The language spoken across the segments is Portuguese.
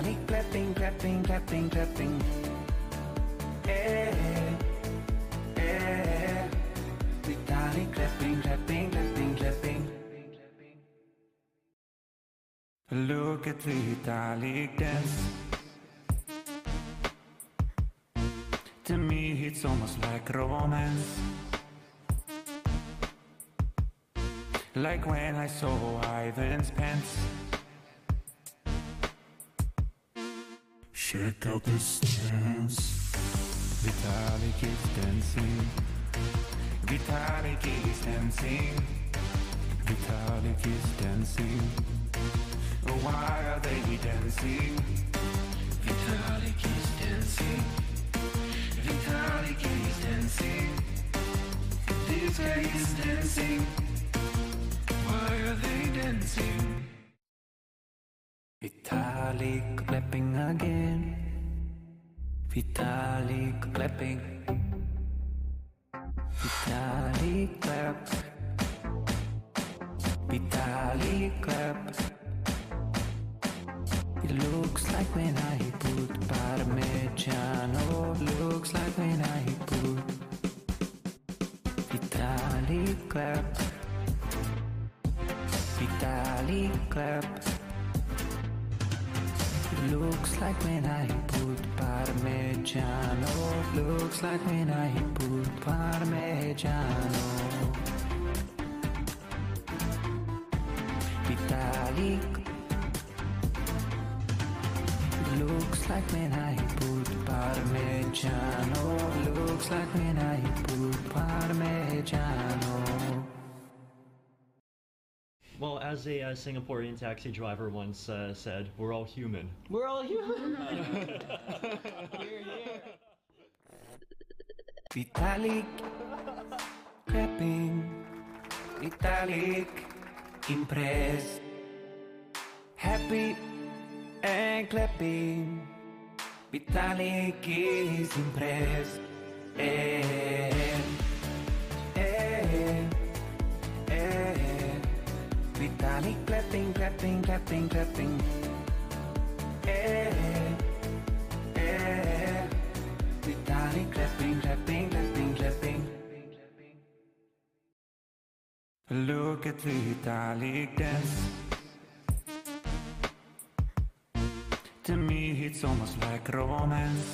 I need clapping, clapping, clapping, clapping. Yeah, yeah. Vitalik clapping, clapping, clapping, clapping. Look at Vitalik dance. To me it's almost like romance. Like when I saw Ivan's pants. Check out this dance. Vitalik is dancing. Vitalik is dancing. Vitalik is dancing. Why are they dancing? Vitalik is dancing. Vitalik is dancing. This guy is dancing. Why are they dancing? Vitalik clapping again. Vitalik clapping. Vitalik claps. Vitalik claps. It looks like when I put Parmigiano. Looks like when I put. Vitalik claps. Vitalik claps. Looks like when I put Parmigiano. Looks like when I put Parmigiano. Vitalik. Looks like when I put Parmigiano. Looks like when I put Parmigiano. Well, as a Singaporean taxi driver once said, we're all human. We're all human! Here, here. Vitalik, clapping. Vitalik, impressed. Happy and clapping. Vitalik is impressed. Vitalik clapping, clapping, clapping, clapping. Eh, eh. Vitalik clapping, clapping, clapping, clapping. Look at Vitalik dance. To me it's almost like romance.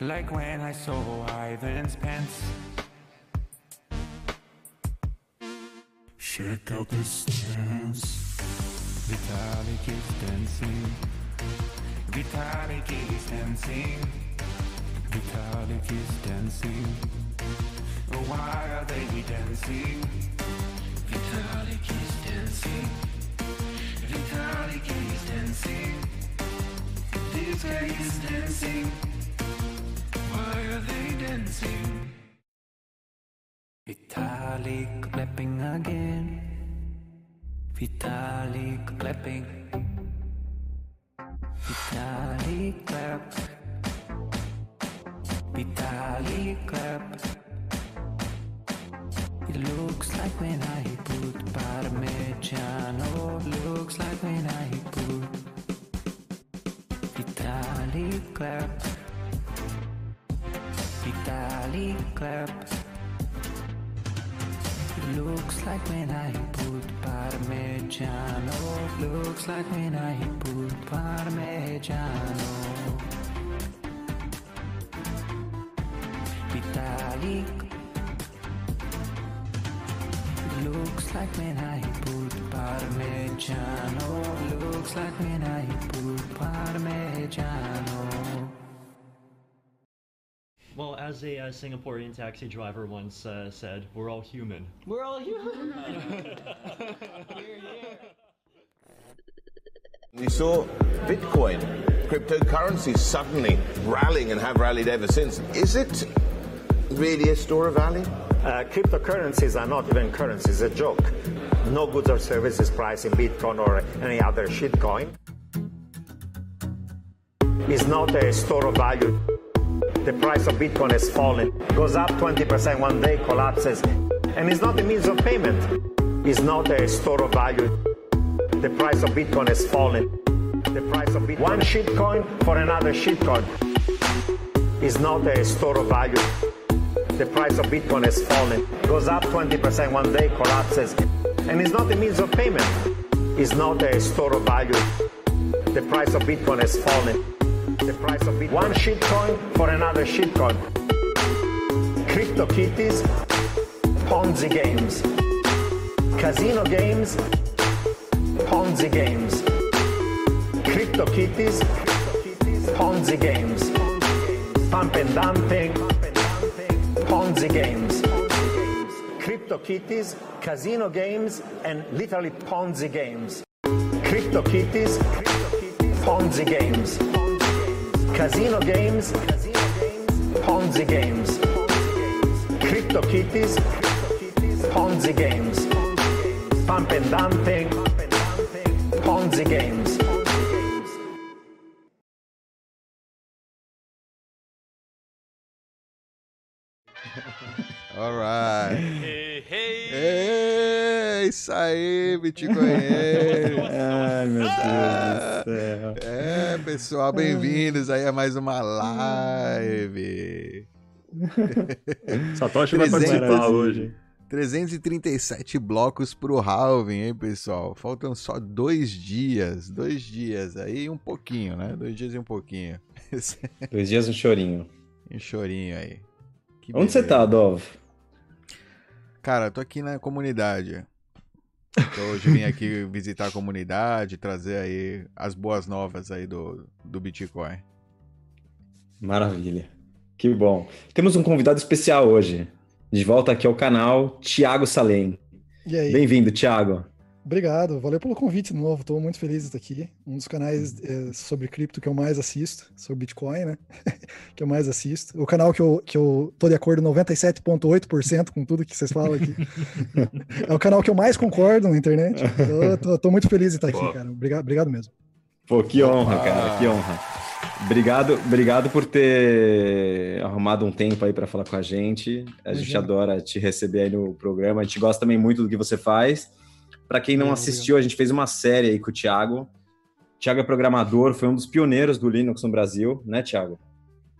Like when I saw Ivan's pants. Check out this dance. Vitalik is dancing. Vitalik is dancing. Vitalik is dancing. Why are they dancing? Vitalik is dancing. Vitalik is dancing. This guy is dancing. Why are they dancing? Vitalik clapping again. Vitalik clapping. Vitalik claps. Vitalik claps. It looks like when I put Parmigiano. Looks like when I put. Vitalik claps. Vitalik claps. Looks like when I put Parmigiano. Looks like when I put Parmigiano. Vitalik. Looks like when I put Parmigiano. Looks like when I put Parmigiano. Well, as a Singaporean taxi driver once said, we're all human. We're all human! Here, here. We saw Bitcoin, cryptocurrencies suddenly rallying and have rallied ever since. Is it really a store of value? Cryptocurrencies are not even currencies, it's a joke. No goods or services priced in Bitcoin or any other shitcoin. It's not a store of value. The price of Bitcoin has fallen, goes up 20% one day, collapses, and it's not a means of payment. It's not a store of value. The price of Bitcoin has fallen. The price of Bitcoin. One shitcoin for another shitcoin is not a store of value. The price of Bitcoin has fallen. Goes up 20% one day, collapses. And it's not a means of payment. It's not a store of value. The price of Bitcoin has fallen. The price of Bitcoin. One shitcoin for another shitcoin. Crypto kitties, Ponzi games, casino games, Ponzi games, crypto kitties, Ponzi games, pump and dumping, Ponzi games, crypto kitties, casino games, and literally Ponzi games, crypto kitties, Ponzi games, casino games, Ponzi games, crypto kitties, Ponzi games, pump and dumping. Ponzi Games. All right. Hey, hey. Hey, isso aí, Bitcoinheiros. Ai, meu Deus do céu. É, pessoal, bem-vindos aí a mais uma live. Satoshi vai participar hoje. 337 blocos pro Halving, hein, pessoal? Faltam só 2 dias. 2 dias aí um pouquinho, né? 2 dias e um pouquinho. 2 dias um chorinho. Um chorinho aí. Que onde beleza. Você tá, Dov? Cara, eu tô aqui na comunidade. Então, hoje vim aqui visitar a comunidade, trazer aí as boas novas aí do Bitcoin. Maravilha. Que bom. Temos um convidado especial hoje. De volta aqui ao canal, Tiago Salem. E aí? Bem-vindo, Tiago. Obrigado, valeu pelo convite de novo, estou muito feliz de estar aqui. Um dos canais sobre cripto que eu mais assisto, sobre Bitcoin, né? que eu mais assisto. O canal que eu tô de acordo 97,8% com tudo que vocês falam aqui. é o canal que eu mais concordo na internet. Eu tô muito feliz de estar aqui, cara. Obrigado mesmo. Pô, que honra, cara, que honra. Obrigado por ter arrumado um tempo aí para falar com a gente. A gente adora te receber aí no programa. A gente gosta também muito do que você faz. Para quem não assistiu, a gente fez uma série aí com o Tiago. O Tiago é programador, foi um dos pioneiros do Linux no Brasil, né, Tiago?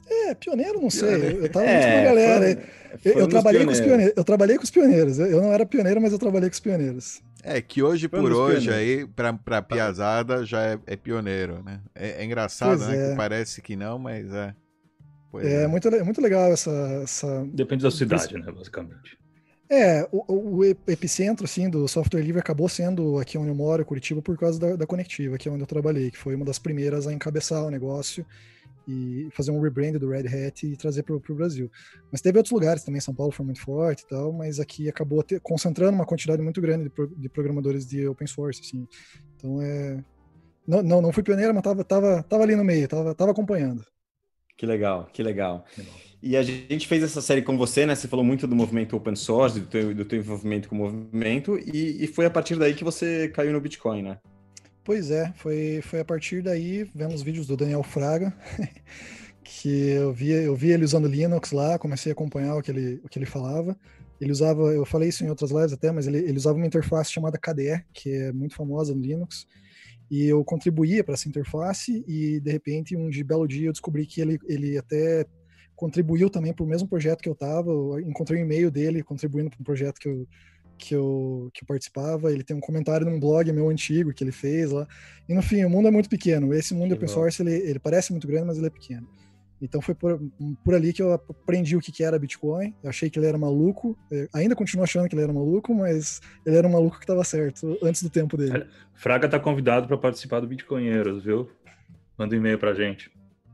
É, pioneiro não sei. Eu tava muito com a galera. Eu trabalhei com os pioneiros. Eu não era pioneiro, mas eu trabalhei com os pioneiros. É que hoje por hoje, aí, pra piazada, já é pioneiro, né? É engraçado, pois né? É. Que parece que não, mas é. Pois é. Muito legal essa. Depende da cidade, né? Basicamente. É, o epicentro, assim, do software livre acabou sendo aqui onde eu moro, Curitiba, por causa da Conectiva, que é onde eu trabalhei, que foi uma das primeiras a encabeçar o negócio e fazer um rebrand do Red Hat e trazer para o Brasil. Mas teve outros lugares também, São Paulo foi muito forte e tal, mas aqui acabou concentrando uma quantidade muito grande de programadores de open source, assim. Então, não fui pioneiro, mas tava ali no meio, tava acompanhando. Que legal. E a gente fez essa série com você, né? Você falou muito do movimento open source, do teu envolvimento com o movimento, e foi a partir daí que você caiu no Bitcoin, né? Pois é, foi a partir daí, vendo os vídeos do Daniel Fraga, que eu vi ele usando Linux lá, comecei a acompanhar o que ele falava. Ele usava, eu falei isso em outras lives até, mas ele usava uma interface chamada KDE, que é muito famosa no Linux, e eu contribuía para essa interface e, de repente, um belo dia eu descobri que ele até contribuiu também para o mesmo projeto que eu estava. Eu encontrei um e-mail dele contribuindo para um projeto que eu participava, ele tem um comentário num blog meu antigo que ele fez lá, e no fim, o mundo é muito pequeno, esse mundo open source, ele parece muito grande, mas ele é pequeno. Então foi por ali que eu aprendi o que era Bitcoin, eu achei que ele era maluco, eu ainda continuo achando que ele era maluco, mas ele era um maluco que estava certo, antes do tempo dele. Fraga tá convidado para participar do Bitcoinheiros, viu? Manda um e-mail pra gente.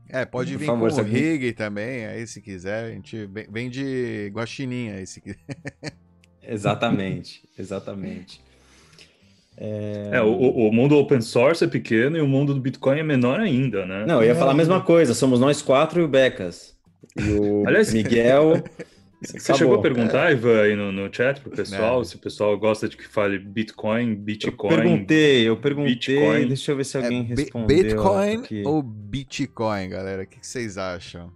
É, pode vir com o rig também, aí se quiser, a gente vem de Guaxininha aí se quiser. Exatamente. O mundo open source é pequeno e o mundo do Bitcoin é menor ainda, né? Não, eu ia falar a mesma coisa, somos nós 4 e o Becas. E o aliás, Miguel... Você chegou a perguntar, Ivan, aí no chat pro pessoal, se o pessoal gosta de que fale Bitcoin... Eu perguntei, Bitcoin. Deixa eu ver se alguém respondeu. Bitcoin ou Bitcoin, galera? O que vocês acham?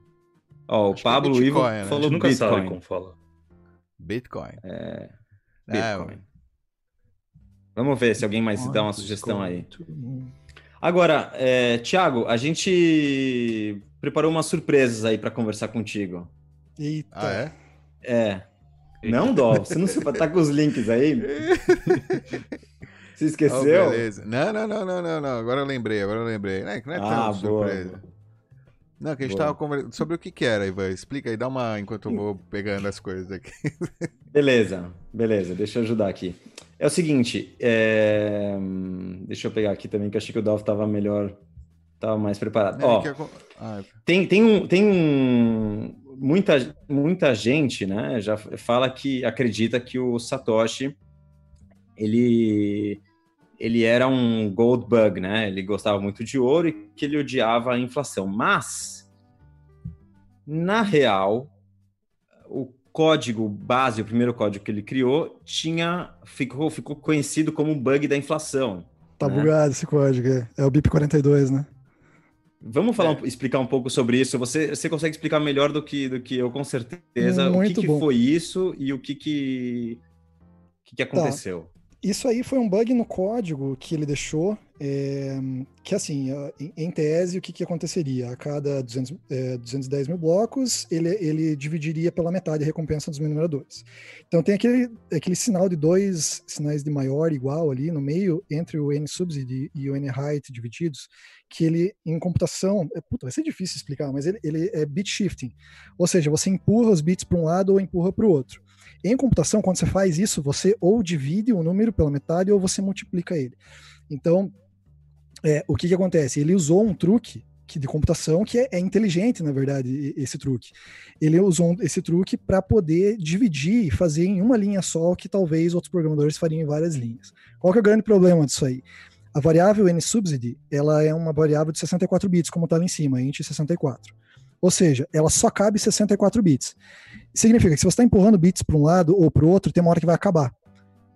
Ó, o Pablo Ivan falou Bitcoin. Nunca sabe como fala. Bitcoin. Vamos ver se alguém mais dá uma sugestão aí. Agora, Tiago, a gente preparou umas surpresas aí para conversar contigo. Eita. Ah, é? É. Não, Dó, você não tá com os links aí? Você esqueceu? Oh, beleza. Não. Agora eu lembrei. Não é surpresa. Boa. Não, que a gente tava conversando sobre o que era, Ivan. Explica aí, dá uma enquanto eu vou pegando as coisas aqui. Beleza. Deixa eu ajudar aqui. É o seguinte, deixa eu pegar aqui também, que eu achei que o Dolph tava melhor, tava mais preparado. Muita gente, né, já fala que acredita que o Satoshi, ele era um gold bug, né? Ele gostava muito de ouro e que ele odiava a inflação. Mas, na real, o código base, o primeiro código que ele criou, ficou conhecido como o bug da inflação. Tá, né? Bugado esse código, é o BIP 42, né? Vamos explicar um pouco sobre isso. Você consegue explicar melhor do que eu, com certeza, muito o que foi isso e o que aconteceu. Tá. Isso aí foi um bug no código que ele deixou, que assim, em tese, o que aconteceria? A cada 210 mil blocos, ele dividiria pela metade a recompensa dos mineradores. Então tem aquele sinal de dois sinais de maior e igual ali no meio, entre o n-subsid e o n-height divididos, que ele, em computação, vai ser difícil explicar, mas ele é bit shifting, ou seja, você empurra os bits para um lado ou empurra para o outro. Em computação, quando você faz isso, você ou divide o número pela metade ou você multiplica ele. Então, o que acontece? Ele usou um truque de computação que é inteligente, na verdade, esse truque. Ele usou esse truque para poder dividir e fazer em uma linha só o que talvez outros programadores fariam em várias linhas. Qual que é o grande problema disso aí? A variável n-subsidy, ela é uma variável de 64 bits, como está lá em cima, int 64. Ou seja, ela só cabe 64 bits. Significa que se você está empurrando bits para um lado ou para o outro, tem uma hora que vai acabar.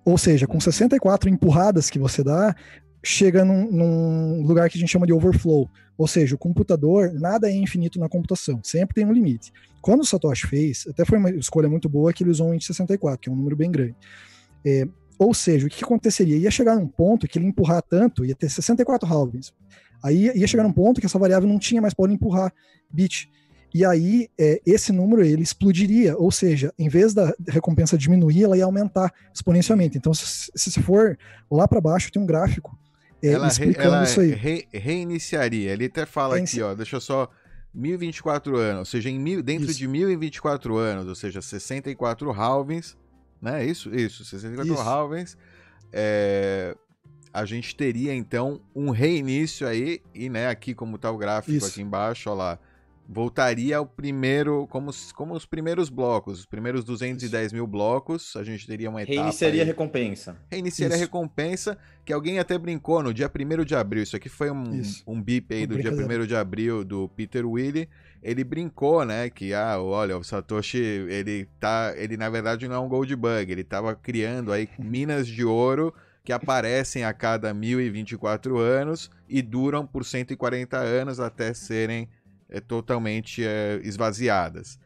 Ou seja, com 64 empurradas que você dá, chega num lugar que a gente chama de overflow. Ou seja, o computador, nada é infinito na computação, sempre tem um limite. Quando o Satoshi fez, até foi uma escolha muito boa que ele usou um int 64, que é um número bem grande. Ou seja, o que aconteceria? Ia chegar num ponto que ele empurrar tanto, ia ter 64 halvings. Aí ia chegar num ponto que essa variável não tinha mais para empurrar bit. E aí, esse número, ele explodiria. Ou seja, em vez da recompensa diminuir, ela ia aumentar exponencialmente. Então, se for lá para baixo, tem um gráfico explicando isso aí. Reiniciaria. Ele até fala aqui, deixa eu só... 1024 anos, ou seja, dentro de 1024 anos, ou seja, 64 halvings, né? Isso, 64 halvings. A gente teria, então, um reinício aí, e, né, aqui como tá o gráfico aqui embaixo, ó lá, voltaria ao primeiro, como os primeiros blocos, os primeiros 210 mil blocos, a gente teria uma etapa... Reiniciaria a recompensa. Reiniciaria a recompensa, que alguém até brincou no dia 1º de abril, isso aqui foi um bip aí do dia 1º de abril do Peter Willy, ele brincou, né, que, olha, o Satoshi, ele na verdade não é um gold bug, ele tava criando aí minas de ouro... que aparecem a cada 1024 anos e duram por 140 anos até serem totalmente esvaziadas.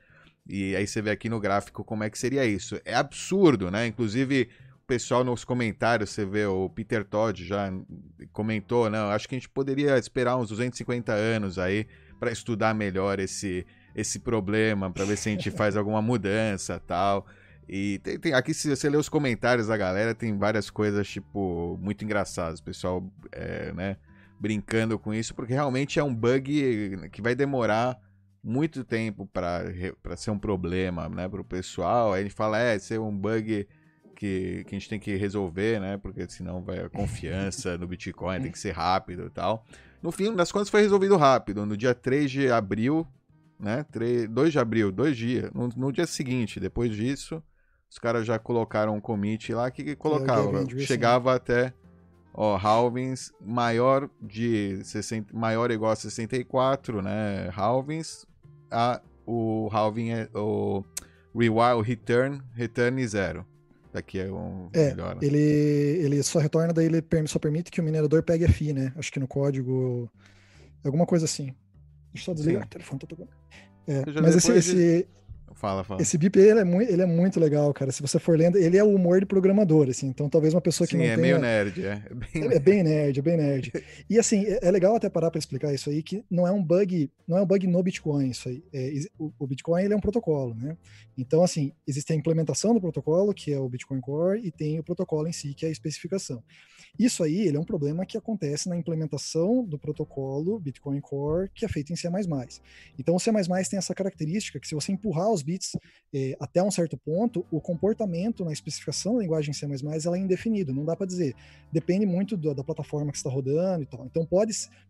E aí você vê aqui no gráfico como é que seria isso. É absurdo, né? Inclusive, o pessoal nos comentários, você vê, o Peter Todd já comentou, não, acho que a gente poderia esperar uns 250 anos aí para estudar melhor esse problema, para ver se a gente faz alguma mudança e tal... E tem, aqui, se você ler os comentários da galera, tem várias coisas, tipo, muito engraçadas. O pessoal, né, brincando com isso, porque realmente é um bug que vai demorar muito tempo para ser um problema, né, pro pessoal. Aí ele fala, ser um bug que a gente tem que resolver, né, porque senão vai a confiança no Bitcoin, tem que ser rápido e tal. No fim das contas, foi resolvido rápido. No dia 3 de abril, né, 2 de abril, 2 dias, no dia seguinte, depois disso... Os caras já colocaram um commit lá que colocava, chegava até halvings maior de 60, maior ou igual a 64, né? Halvings, o halving é o reward, o return é zero. Daqui é um melhor. Ele só retorna, daí ele só permite que o minerador pegue a FI, né? Acho que no código, alguma coisa assim. Deixa eu só desligar o telefone, tá tocando. Mas esse Fala. Esse BIP, ele é muito legal, cara. Se você for lendo, ele é o humor de programador, assim. Então, talvez uma pessoa que não tenha... meio nerd, é. É bem nerd. E, assim, é legal até parar para explicar isso aí, que não é um bug no Bitcoin, isso aí. O Bitcoin, ele é um protocolo, né? Então, assim, existe a implementação do protocolo, que é o Bitcoin Core, e tem o protocolo em si, que é a especificação. Isso aí, ele é um problema que acontece na implementação do protocolo Bitcoin Core, que é feito em C++. Então, o C++ tem essa característica que, se você empurrar os bits até um certo ponto, o comportamento na especificação da linguagem C++ ela é indefinido, não dá para dizer. Depende muito da plataforma que você está rodando e tal. Então,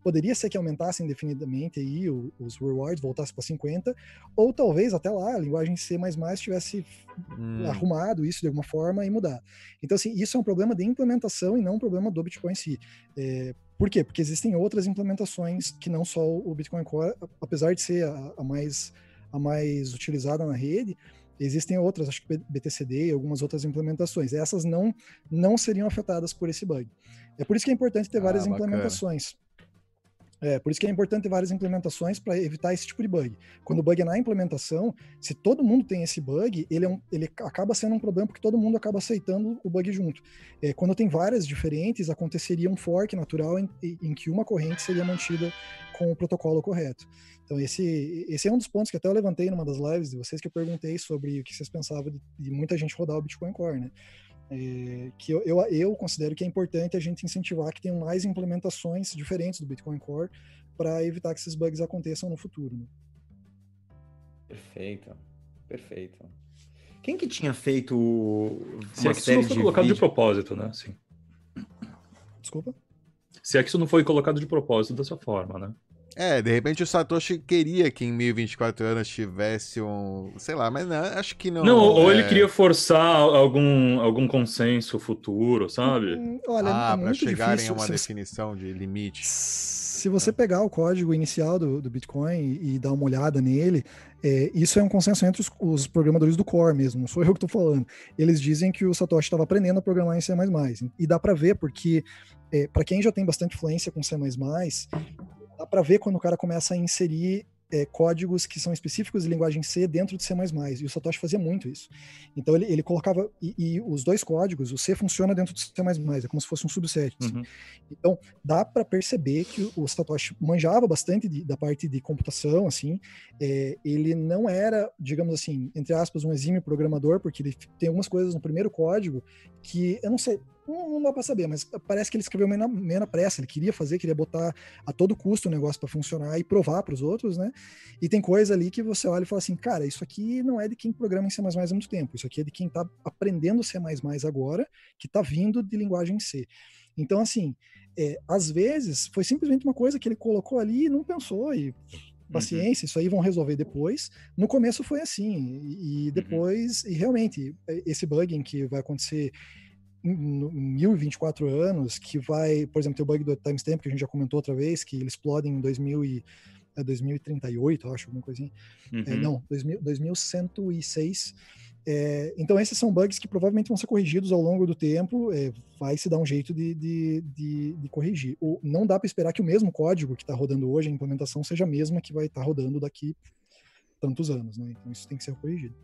poderia ser que aumentasse indefinidamente aí os rewards, voltasse para 50, ou talvez até lá a linguagem C++ tivesse arrumado isso de alguma forma e mudado. Então, assim, isso é um problema de implementação e não um problema do Bitcoin em si. Por quê? Porque existem outras implementações que não só o Bitcoin Core, apesar de ser a mais utilizada na rede, existem outras, acho que BTCD e algumas outras implementações. Essas não seriam afetadas por esse bug. É por isso que é importante ter várias implementações. Para evitar esse tipo de bug. Quando o bug é na implementação, se todo mundo tem esse bug, ele acaba sendo um problema porque todo mundo acaba aceitando o bug junto. Quando tem várias diferentes, aconteceria um fork natural em que uma corrente seria mantida com o protocolo correto. Então esse é um dos pontos que até eu levantei numa das lives de vocês, que eu perguntei sobre o que vocês pensavam de muita gente rodar o Bitcoin Core, né? Que eu considero que é importante a gente incentivar que tenham mais implementações diferentes do Bitcoin Core para evitar que esses bugs aconteçam no futuro. Né? Perfeito. Quem que tinha feito uma série de vídeos? Se é que isso não foi colocado de propósito, né? Sim. Desculpa? Se é que isso não foi colocado de propósito dessa forma, né? De repente o Satoshi queria que em 1024 anos tivesse um... Sei lá, mas não, acho que não... Não, ou ele queria forçar algum consenso futuro, sabe? Olha, é muito difícil. Para chegar em uma definição de limite. Se você pegar o código inicial do Bitcoin e dar uma olhada nele, isso é um consenso entre os programadores do Core mesmo, não sou eu que estou falando. Eles dizem que o Satoshi estava aprendendo a programar em C++. E dá para ver, porque para quem já tem bastante fluência com C++, dá para ver quando o cara começa a inserir códigos que são específicos de linguagem C dentro de C++, e o Satoshi fazia muito isso. Então ele colocava, e os dois códigos, o C funciona dentro do C++, é como se fosse um subset. Uhum. Assim. Então dá para perceber que o Satoshi manjava bastante da parte de computação, assim, ele não era, digamos assim, entre aspas, um exímio programador, porque ele tem algumas coisas no primeiro código que, eu não sei, não dá para saber, mas parece que ele escreveu meio na pressa, ele queria botar a todo custo o negócio para funcionar e provar para os outros, né? E tem coisa ali que você olha e fala assim, cara, isso aqui não é de quem programa em C++ há muito tempo, isso aqui é de quem tá aprendendo C++ agora, que tá vindo de linguagem C. Então, assim, às vezes foi simplesmente uma coisa que ele colocou ali e não pensou, e paciência, isso aí vão resolver depois. No começo foi assim, e depois, e realmente, esse bug em que vai acontecer... em 1024 anos, que vai, por exemplo, ter o bug do timestamp, que a gente já comentou outra vez, que ele explode em 2038, eu acho, alguma coisinha. 2106. Então, esses são bugs que provavelmente vão ser corrigidos ao longo do tempo, vai se dar um jeito de corrigir. Não dá para esperar que o mesmo código que está rodando hoje, a implementação, seja a mesma que vai estar rodando daqui tantos anos, né? Então, isso tem que ser corrigido.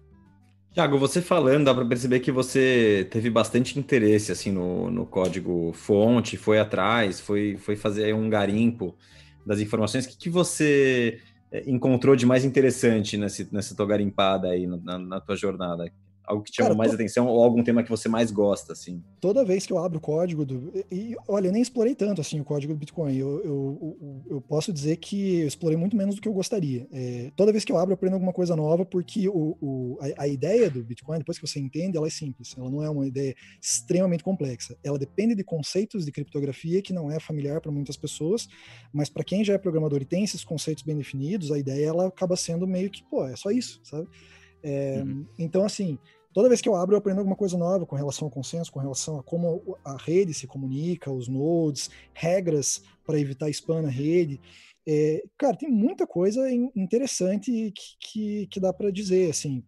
Tiago, você falando, dá para perceber que você teve bastante interesse assim, no código fonte, foi atrás, foi fazer um garimpo das informações. O que você encontrou de mais interessante nessa tua garimpada aí, na tua jornada? Algo que te chama mais atenção ou algum tema que você mais gosta, assim? Toda vez que eu abro o código olha, eu nem explorei tanto, assim, o código do Bitcoin. Eu posso dizer que eu explorei muito menos do que eu gostaria. Toda vez que eu abro, eu aprendo alguma coisa nova, porque a ideia do Bitcoin, depois que você entende, ela é simples. Ela não é uma ideia extremamente complexa. Ela depende de conceitos de criptografia que não é familiar para muitas pessoas, mas para quem já é programador e tem esses conceitos bem definidos, a ideia, ela acaba sendo meio que, é só isso, sabe? Então, assim, toda vez que eu abro, eu aprendo alguma coisa nova com relação ao consenso, com relação a como a rede se comunica, os nodes, regras para evitar spam na rede. Cara, tem muita coisa interessante que dá para dizer, assim.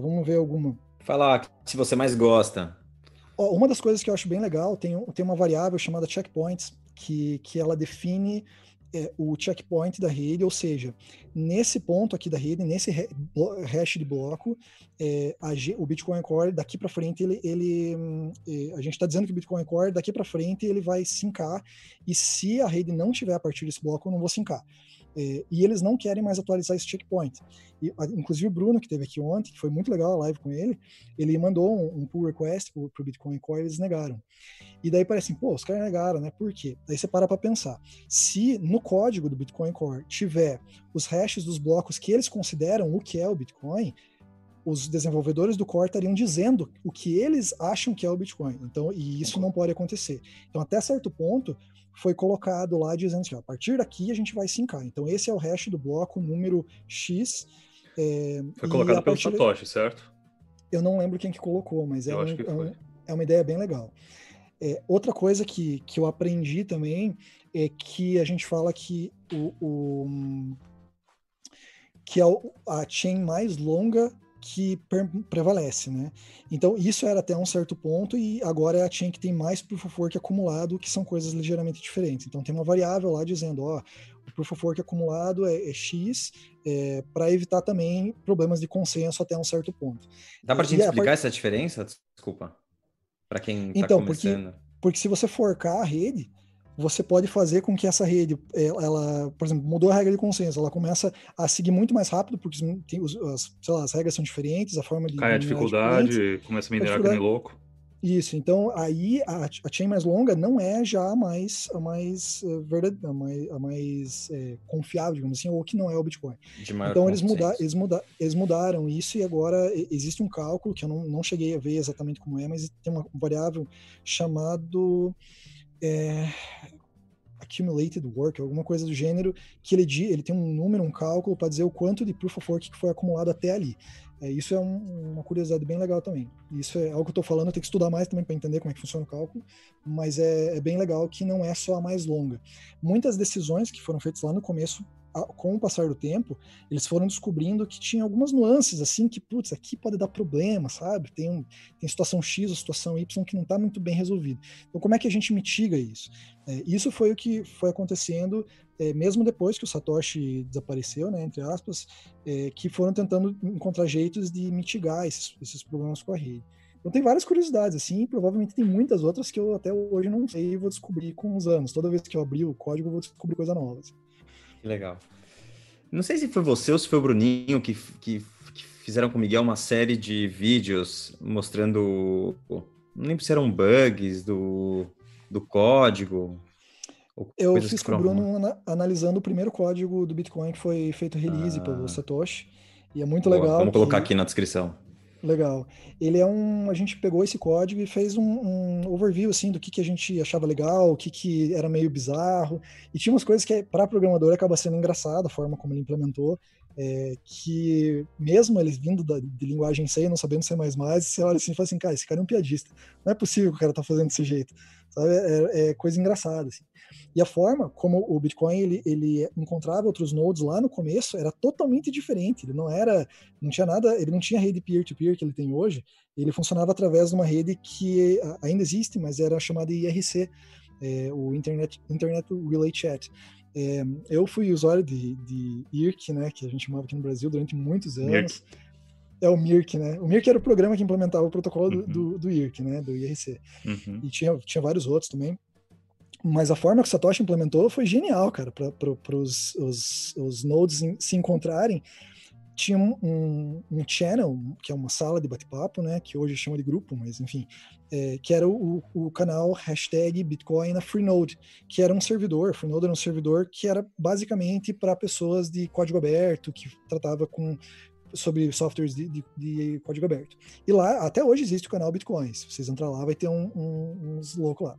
Vamos ver alguma. Fala se você mais gosta. Uma das coisas que eu acho bem legal, tem uma variável chamada checkpoints, que ela define o checkpoint da rede, ou seja, nesse ponto aqui da rede, nesse hash de bloco, o Bitcoin Core daqui para frente, a gente está dizendo que o Bitcoin Core daqui para frente ele vai sincar, e se a rede não tiver a partir desse bloco, eu não vou sincar. E eles não querem mais atualizar esse checkpoint. E, inclusive o Bruno, que esteve aqui ontem, que foi muito legal a live com ele, ele mandou um pull request para o Bitcoin Core, eles negaram. E daí parece assim, pô, os caras negaram, né? Por quê? Daí você para pensar. Se no código do Bitcoin Core tiver os hashes dos blocos que eles consideram o que é o Bitcoin, os desenvolvedores do Core estariam dizendo o que eles acham que é o Bitcoin. Então, e isso não pode acontecer. Então, até certo ponto, foi colocado lá dizendo assim, ó, a partir daqui a gente vai sincar. Então, esse é o hash do bloco número X. Foi colocado pelo Satoshi, certo? Eu não lembro quem que colocou, mas é uma ideia bem legal. Outra coisa que eu aprendi também é que a gente fala que a chain mais longa que prevalece, né? Então, isso era até um certo ponto, e agora é a chain que tem mais Proof of Work acumulado, que são coisas ligeiramente diferentes. Então, tem uma variável lá dizendo, ó, o Proof of Work acumulado é X, para evitar também problemas de consenso até um certo ponto. Dá para a gente explicar essa diferença? Desculpa. Para quem está começando. Então, porque se você forcar a rede, você pode fazer com que essa rede, ela, por exemplo, mudou a regra de consenso, ela começa a seguir muito mais rápido, porque as regras são diferentes, a forma de... Cai a dificuldade, começa a minerar que nem louco. Isso, então aí a chain mais longa não é já a mais confiável, digamos assim, ou que não é o Bitcoin. Então eles mudaram isso, e agora existe um cálculo, que eu não cheguei a ver exatamente como é, mas tem uma variável chamado... accumulated work, alguma coisa do gênero, que ele tem um número, um cálculo para dizer o quanto de proof of work que foi acumulado até ali. Isso é uma curiosidade bem legal também. Isso é algo que eu estou falando, eu tenho que estudar mais também para entender como é que funciona o cálculo, mas é bem legal que não é só a mais longa. Muitas decisões que foram feitas lá no começo, com o passar do tempo, eles foram descobrindo que tinha algumas nuances, assim, que, putz, aqui pode dar problema, sabe? Tem situação X ou situação Y que não está muito bem resolvida. Então, como é que a gente mitiga isso? Isso foi o que foi acontecendo, mesmo depois que o Satoshi desapareceu, né, entre aspas, que foram tentando encontrar jeitos de mitigar esses problemas com a rede. Então, tem várias curiosidades, assim, e provavelmente tem muitas outras que eu até hoje não sei e vou descobrir com os anos. Toda vez que eu abrir o código, eu vou descobrir coisa nova, assim. Legal. Não sei se foi você ou se foi o Bruninho que fizeram com o Miguel uma série de vídeos mostrando, não lembro se eram bugs do código. Eu fiz com o Bruno analisando o primeiro código do Bitcoin que foi feito release pelo Satoshi, e é muito legal. Vamos colocar aqui na descrição. Legal. Ele é a gente pegou esse código e fez um overview, assim, do que a gente achava legal, o que era meio bizarro, e tinha umas coisas que para programador acaba sendo engraçado, a forma como ele implementou, que mesmo eles vindo de linguagem C, não sabendo C++, você olha assim e fala assim, cara, esse cara é um piadista, não é possível que o cara tá fazendo desse jeito, sabe? É coisa engraçada, assim. E a forma como o Bitcoin ele encontrava outros nodes lá no começo era totalmente diferente. Ele não tinha nada, ele não tinha rede peer-to-peer que ele tem hoje, ele funcionava através de uma rede que ainda existe, mas era chamada IRC, o Internet Relay Chat. Eu fui usuário de IRC, né, que a gente chamava aqui no Brasil durante muitos anos. IRC. É o mIRC, né? O mIRC era o programa que implementava o protocolo do IRC, né, do IRC. Uhum. E tinha vários outros também. Mas a forma que o Satoshi implementou foi genial, cara, para os nodes se encontrarem. Tinha um channel, que é uma sala de bate-papo, né, que hoje chama de grupo, mas enfim, que era o canal #BitcoinFreenode, que era um servidor. Freenode era um servidor que era basicamente para pessoas de código aberto, que tratava sobre softwares de código aberto. E lá, até hoje, existe o canal Bitcoin. Se vocês entrarem lá, vai ter uns loucos lá.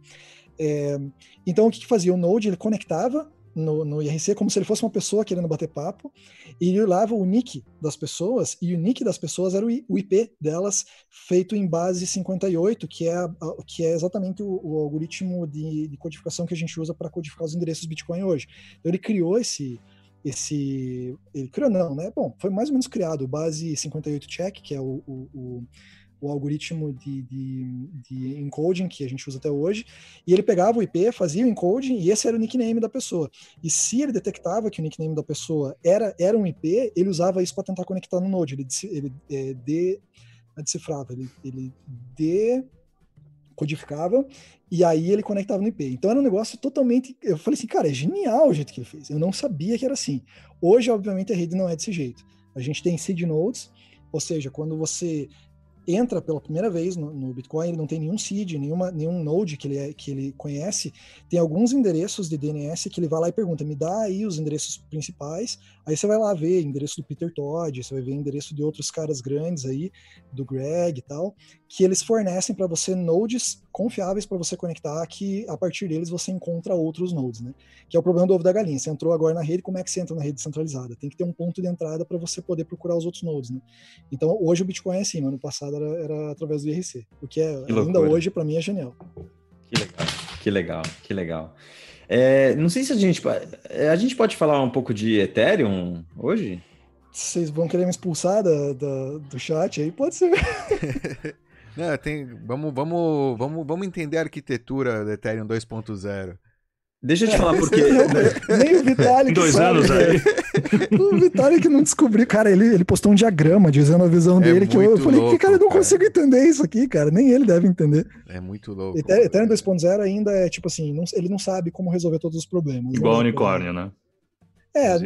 Então, o que fazia? O Node, ele conectava no IRC como se ele fosse uma pessoa querendo bater papo, e ele olhava o nick das pessoas, e o nick das pessoas era o IP delas, feito em base 58, que é exatamente o algoritmo de codificação que a gente usa para codificar os endereços Bitcoin hoje. Então, ele criou ele criou, não, né? Bom, foi mais ou menos criado o base 58 check, que é o algoritmo de encoding que a gente usa até hoje, e ele pegava o IP, fazia o encoding, e esse era o nickname da pessoa. E se ele detectava que o nickname da pessoa era um IP, ele usava isso para tentar conectar no Node. Ele decodificava, e aí ele conectava no IP. Então era um negócio totalmente... Eu falei assim, cara, é genial o jeito que ele fez. Eu não sabia que era assim. Hoje, obviamente, a rede não é desse jeito. A gente tem seed nodes, ou seja, quando você entra pela primeira vez no Bitcoin, ele não tem nenhum seed, nenhum node que ele conhece, tem alguns endereços de DNS que ele vai lá e pergunta, me dá aí os endereços principais, aí você vai lá ver endereço do Peter Todd, você vai ver endereço de outros caras grandes aí, do Greg e tal, que eles fornecem para você nodes confiáveis para você conectar, que a partir deles você encontra outros nodes, né? Que é o problema do ovo da galinha, você entrou agora na rede, como é que você entra na rede centralizada? Tem que ter um ponto de entrada para você poder procurar os outros nodes, né? Então hoje o Bitcoin é assim, ano passado era através do IRC, o que ainda hoje para mim é genial. Que legal. Não sei se a gente pode falar um pouco de Ethereum hoje? Vocês vão querer me expulsar do chat aí? Pode ser. Não, vamos entender a arquitetura do Ethereum 2.0. Deixa eu te falar por quê. Nem o Vitalik. 2 anos aí. O Vitalik não descobriu. Cara, ele postou um diagrama dizendo a visão dele. Que eu falei, louco, que cara, eu não consigo entender isso aqui, cara. Nem ele deve entender. É muito louco. Ethereum 2.0 ainda é tipo assim, ele não sabe como resolver todos os problemas. Igual o unicórnio, né?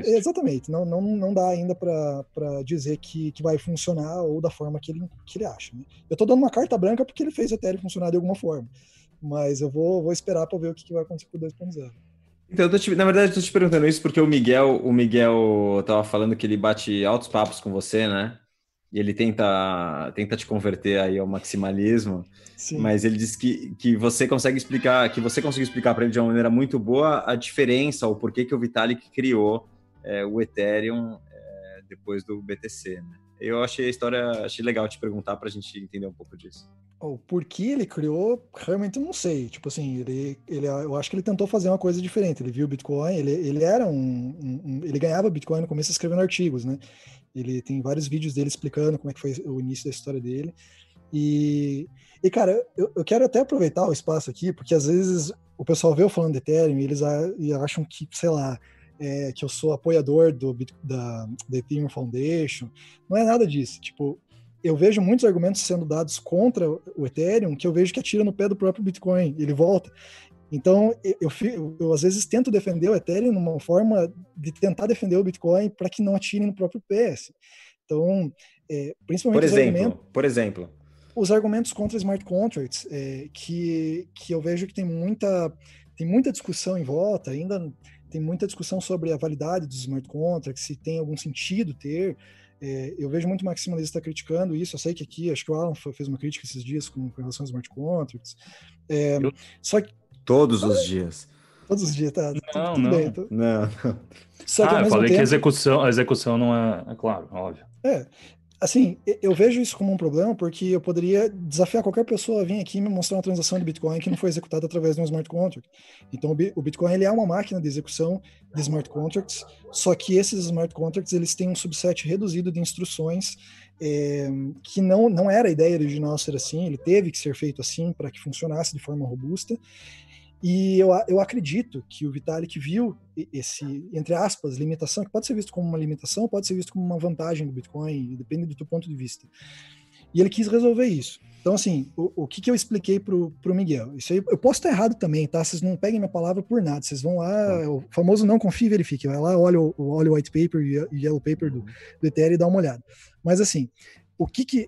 Exatamente. Não dá ainda para dizer que vai funcionar ou da forma que ele acha. Né? Eu tô dando uma carta branca porque ele fez o Ethereum funcionar de alguma forma. Mas eu vou esperar para ver o que vai acontecer com o 2.0. Então, eu tô te perguntando isso porque o Miguel tava falando que ele bate altos papos com você, né? E ele tenta te converter aí ao maximalismo. Sim. Mas ele disse que você consegue explicar, para ele de uma maneira muito boa a diferença, o porquê que o Vitalik criou o Ethereum depois do BTC, né? Eu achei a história, legal te perguntar para a gente entender um pouco disso. Por que ele criou, realmente eu não sei. Tipo assim, ele, eu acho que ele tentou fazer uma coisa diferente. Ele viu o Bitcoin, ele era ele ganhava Bitcoin no começo escrevendo artigos, né? Ele tem vários vídeos dele explicando como é que foi o início da história dele. E cara, eu quero até aproveitar o espaço aqui, porque às vezes o pessoal vê eu falando de Ethereum e eles acham que, sei lá, que eu sou apoiador da Ethereum Foundation. Não é nada disso. Tipo, eu vejo muitos argumentos sendo dados contra o Ethereum que eu vejo que atira no pé do próprio Bitcoin, ele volta. Então, eu às vezes tento defender o Ethereum numa forma de tentar defender o Bitcoin para que não atire no próprio pé. Então, principalmente... Por exemplo? Os argumentos contra smart contracts, que eu vejo que tem muita discussão em volta, ainda tem muita discussão sobre a validade dos smart contracts, se tem algum sentido ter... eu vejo muito maximalista criticando isso. Eu sei que aqui, acho que o Alan fez uma crítica esses dias com relação aos smart contracts. Só que... Todos os dias, tá? Tudo bem. Não. Só que eu falei que a execução não é... É claro, óbvio. Assim, eu vejo isso como um problema porque eu poderia desafiar qualquer pessoa a vir aqui e me mostrar uma transação de Bitcoin que não foi executada através de um smart contract. Então, o Bitcoin ele é uma máquina de execução de smart contracts, só que esses smart contracts eles têm um subset reduzido de instruções que não era a ideia original ser assim, ele teve que ser feito assim para que funcionasse de forma robusta. E eu acredito que o Vitalik viu esse, entre aspas, limitação, que pode ser visto como uma limitação, pode ser visto como uma vantagem do Bitcoin, depende do teu ponto de vista. E ele quis resolver isso. Então, assim, o que eu expliquei pro Miguel? Isso aí, eu posso estar errado também, tá? Vocês não peguem minha palavra por nada. Vocês vão lá, o famoso não confie e verifique. Vai lá, olha o white paper e o yellow paper do Ethereum e dá uma olhada. Mas, assim, o que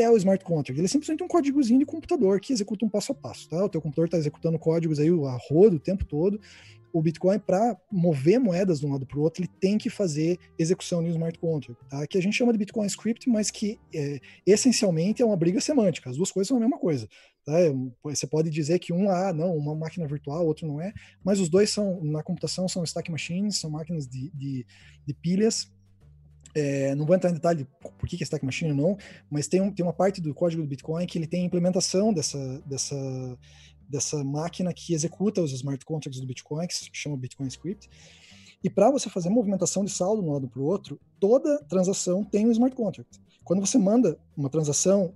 é o smart contract? Ele é simplesmente um códigozinho de computador que executa um passo a passo, tá? O teu computador está executando códigos aí a rodo o tempo todo. O Bitcoin, para mover moedas de um lado para o outro, ele tem que fazer execução de um smart contract, tá? Que a gente chama de Bitcoin Script, mas que essencialmente é uma briga semântica. As duas coisas são a mesma coisa, tá? Você pode dizer que uma máquina virtual, outro não é, mas os dois são, na computação, são stack machines, são máquinas de pilhas. Não vou entrar em detalhe por que é stack machine ou não, mas tem uma parte do código do Bitcoin que ele tem a implementação dessa máquina que executa os smart contracts do Bitcoin, que se chama Bitcoin Script, E para você fazer movimentação de saldo de um lado para o outro, toda transação tem um smart contract. Quando você manda uma transação,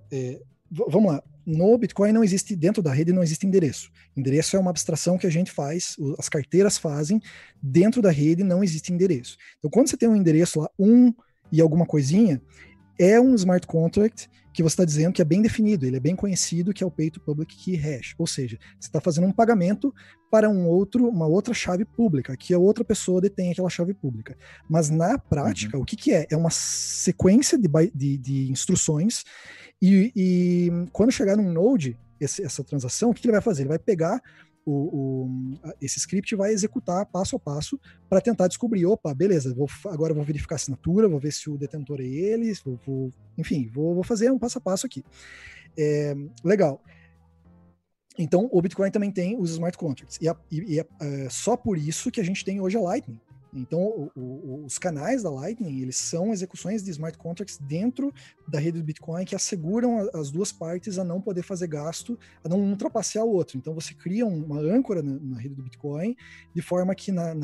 vamos lá, no Bitcoin não existe, dentro da rede não existe endereço. Endereço é uma abstração que a gente faz, as carteiras fazem, dentro da rede não existe endereço. Então quando você tem um endereço lá, um e alguma coisinha, é um smart contract que você está dizendo que é bem definido, ele é bem conhecido, que é o pay-to-public key hash, ou seja, você está fazendo um pagamento para uma outra chave pública, que a outra pessoa detém aquela chave pública. Mas na prática, o que é? É uma sequência de instruções e quando chegar num node, essa transação, o que ele vai fazer? Ele vai pegar esse script vai executar passo a passo para tentar descobrir, opa, beleza, agora vou verificar a assinatura, vou ver se o detentor é ele, vou fazer um passo a passo aqui. Legal. Então, o Bitcoin também tem os smart contracts, e é só por isso que a gente tem hoje a Lightning. Então, os canais da Lightning, eles são execuções de smart contracts dentro da rede do Bitcoin que asseguram as duas partes a não poder fazer gasto, a não ultrapassar o outro. Então, você cria uma âncora na rede do Bitcoin, de forma que na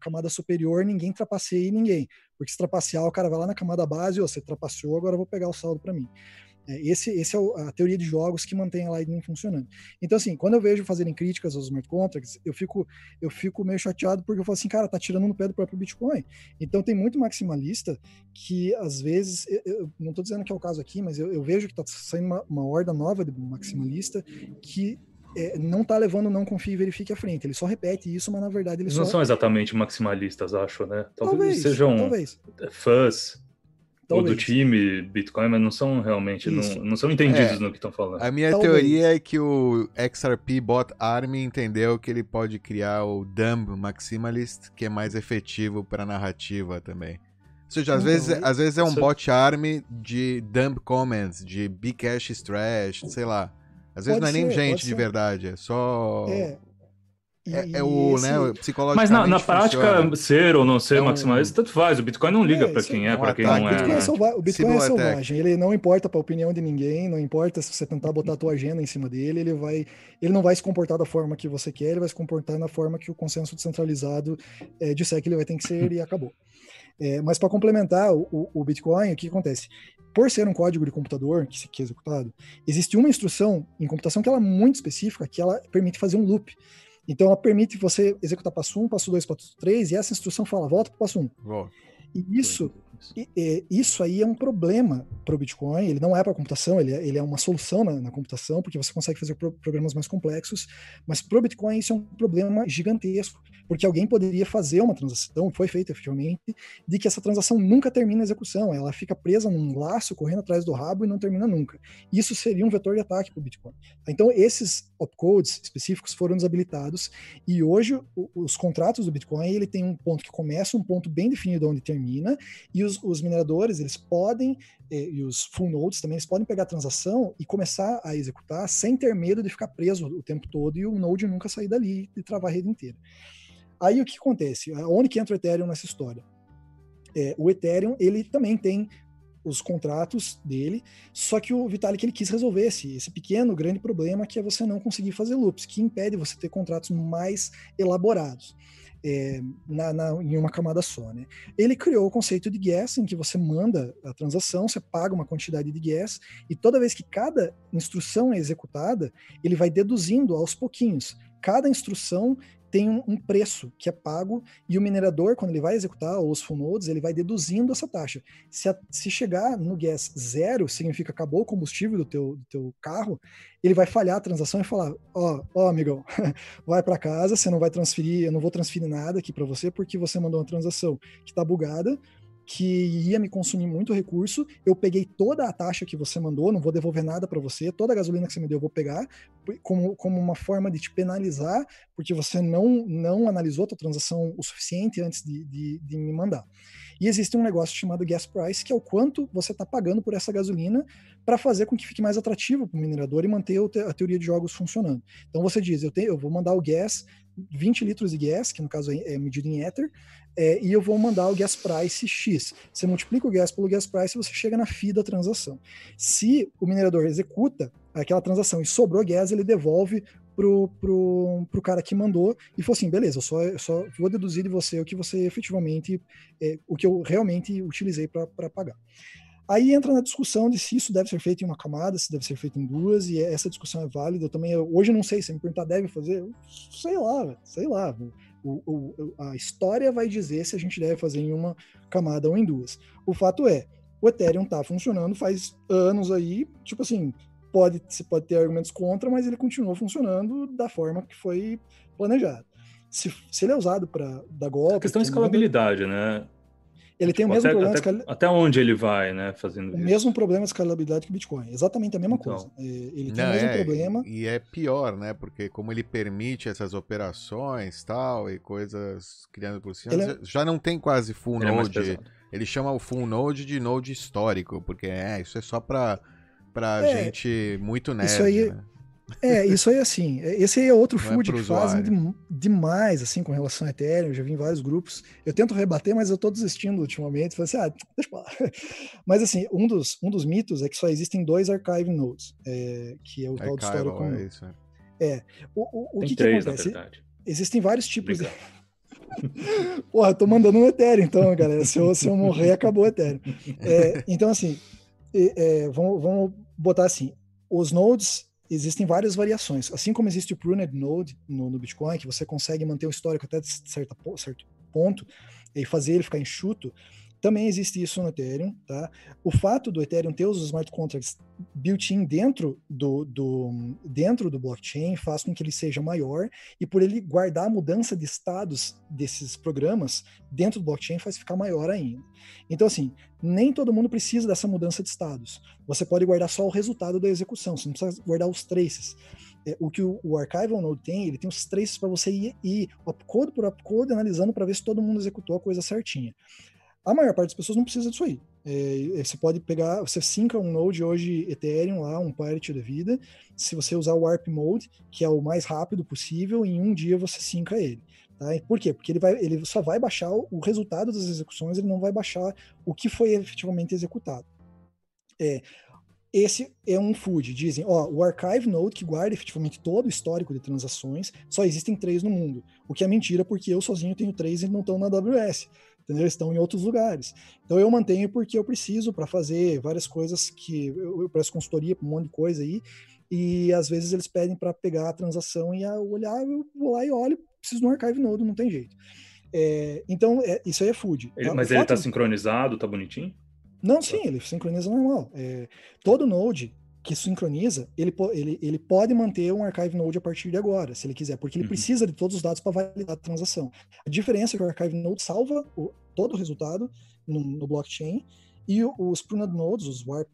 camada superior ninguém trapaceie ninguém. Porque se trapacear, o cara vai lá na camada base, você trapaceou, agora eu vou pegar o saldo para mim. Esse é a teoria de jogos que mantém a Lightning funcionando. Então, assim, quando eu vejo fazerem críticas aos smart contracts, eu fico meio chateado, porque eu falo assim, cara, tá tirando no pé do próprio Bitcoin. Então, tem muito maximalista que, às vezes, eu não tô dizendo que é o caso aqui, mas eu vejo que tá saindo uma horda nova de maximalista que não tá levando não confie e verifique à frente. Ele só repete isso, mas, na verdade, eles não são exatamente maximalistas, acho, né? Talvez sejam fãs. Talvez. Ou do time Bitcoin, mas não são realmente, não são entendidos no que estão falando. A minha teoria é que o XRP Bot Army entendeu que ele pode criar o Dumb Maximalist, que é mais efetivo para narrativa também. Ou seja, às vezes é um Bot Army de Dumb Comments, de Bcash Trash, sei lá. Às vezes não é nem gente de verdade, é só... psicologicamente. Mas na prática, ser ou não ser maximalista, tanto faz. O Bitcoin não liga para quem é, para quem não é. O Bitcoin é selvagem. Ele não importa para a opinião de ninguém, não importa se você tentar botar a tua agenda em cima dele, ele não vai se comportar da forma que você quer, ele vai se comportar na forma que o consenso descentralizado disser que ele vai ter que ser e acabou. Mas para complementar o Bitcoin, o que acontece? Por ser um código de computador que é executado, existe uma instrução em computação que ela é muito específica, que ela permite fazer um loop. Então, ela permite você executar passo 1, passo 2, passo 3, e essa instrução fala, volta para o passo 1. E isso aí é um problema para o Bitcoin, ele não é para a computação, ele é uma solução na computação, porque você consegue fazer programas mais complexos, mas para o Bitcoin isso é um problema gigantesco, porque alguém poderia fazer uma transação, foi feita efetivamente, de que essa transação nunca termina a execução, ela fica presa num laço, correndo atrás do rabo e não termina nunca. Isso seria um vetor de ataque para o Bitcoin. Então esses opcodes específicos foram desabilitados, e hoje os contratos do Bitcoin, ele tem um ponto que começa, um ponto bem definido onde termina, e os mineradores, eles podem, e os full nodes também, eles podem pegar a transação e começar a executar sem ter medo de ficar preso o tempo todo e o node nunca sair dali e travar a rede inteira. Aí o que acontece? Onde que entra o Ethereum nessa história? O Ethereum, ele também tem os contratos dele, só que o Vitalik, ele quis resolver esse pequeno, grande problema, que é você não conseguir fazer loops, que impede você ter contratos mais elaborados. Em uma camada só, né? Ele criou o conceito de gas, em que você manda a transação, você paga uma quantidade de gas, e toda vez que cada instrução é executada, ele vai deduzindo aos pouquinhos. Cada instrução tem um preço que é pago, e o minerador, quando ele vai executar os full nodes, ele vai deduzindo essa taxa. Se chegar no gas zero, significa acabou o combustível do teu carro, ele vai falhar a transação e falar, ó, amigão, vai para casa, você não vai transferir, eu não vou transferir nada aqui para você, porque você mandou uma transação que está bugada, que ia me consumir muito recurso, eu peguei toda a taxa que você mandou, não vou devolver nada para você, toda a gasolina que você me deu eu vou pegar, como uma forma de te penalizar, porque você não analisou a tua transação o suficiente antes de me mandar. E existe um negócio chamado gas price, que é o quanto você está pagando por essa gasolina para fazer com que fique mais atrativo para o minerador e manter a teoria de jogos funcionando. Então você diz, eu vou mandar o gas, 20 litros de gas, que no caso é medido em Ether, e eu vou mandar o gas price X. Você multiplica o gas pelo gas price e você chega na FII da transação. Se o minerador executa aquela transação e sobrou gas, ele devolve pro cara que mandou e falou assim, beleza, eu só vou deduzir de você o que você efetivamente, o que eu realmente utilizei para pagar. Aí entra na discussão de se isso deve ser feito em uma camada, se deve ser feito em duas, e essa discussão é válida. Eu também, hoje eu não sei, se me perguntar deve fazer, eu sei lá. A história vai dizer se a gente deve fazer em uma camada ou em duas. O fato é, o Ethereum tá funcionando faz anos aí, tipo assim, pode ter argumentos contra, mas ele continuou funcionando da forma que foi planejado. Se ele é usado para dar golpe... A questão de escalabilidade, né? Ele tem o mesmo problema... Até onde ele vai, né, fazendo isso? O mesmo problema de escalabilidade que o Bitcoin. Exatamente a mesma coisa. Ele tem o mesmo problema... E é pior, né? Porque como ele permite essas operações tal, e coisas criando por cima, já não tem quase full node. Ele chama o full node de node histórico, porque isso é só pra gente muito nerd, isso aí, né? Isso aí, assim, esse aí é outro food que fazem demais, assim, com relação a Ethereum. Eu já vi em vários grupos, eu tento rebater, mas eu tô desistindo ultimamente, falei assim, deixa eu falar. Mas, assim, um dos mitos é que só existem 2 archive nodes, que é o tal de história comum. O que três, que acontece? Na verdade. Existem vários tipos... Porra, eu tô mandando um Ethereum, então, galera, se eu morrer, acabou o Ethereum. Então, assim, vamos botar assim, os nodes... Existem várias variações, assim como existe o Pruned Node no Bitcoin, que você consegue manter o histórico até de certo ponto e fazer ele ficar enxuto, também existe isso no Ethereum, tá? O fato do Ethereum ter os smart contracts built-in dentro do blockchain faz com que ele seja maior, e por ele guardar a mudança de estados desses programas dentro do blockchain faz ficar maior ainda. Então, assim, nem todo mundo precisa dessa mudança de estados. Você pode guardar só o resultado da execução, você não precisa guardar os traces. O que o Archival Node tem, ele tem os traces para você ir opcode por opcode analisando para ver se todo mundo executou a coisa certinha. A maior parte das pessoas não precisa disso aí. Você pode pegar, você sinca um node hoje Ethereum lá, um Pirate da vida, se você usar o Warp Mode, que é o mais rápido possível, em um dia você sinca ele. Tá? Por quê? Porque ele só vai baixar o resultado das execuções, ele não vai baixar o que foi efetivamente executado. Esse é um FUD, dizem, o Archive Node, que guarda efetivamente todo o histórico de transações, só existem 3 no mundo, o que é mentira, porque eu sozinho tenho 3 e não estão na AWS, entendeu? Estão em outros lugares. Então eu mantenho porque eu preciso para fazer várias coisas que eu presto consultoria para um monte de coisa aí, e às vezes eles pedem para pegar a transação e olhar, eu vou lá e olho, preciso de um Archive Node, não tem jeito. Então isso aí é FUD. Tá? Mas ele está sincronizado, tá bonitinho? Não, sim, ele sincroniza normal. Todo node que sincroniza, ele pode manter um archive node a partir de agora, se ele quiser, porque ele precisa de todos os dados para validar a transação. A diferença é que o archive node salva todo o resultado no blockchain, e os pruned nodes, os warp,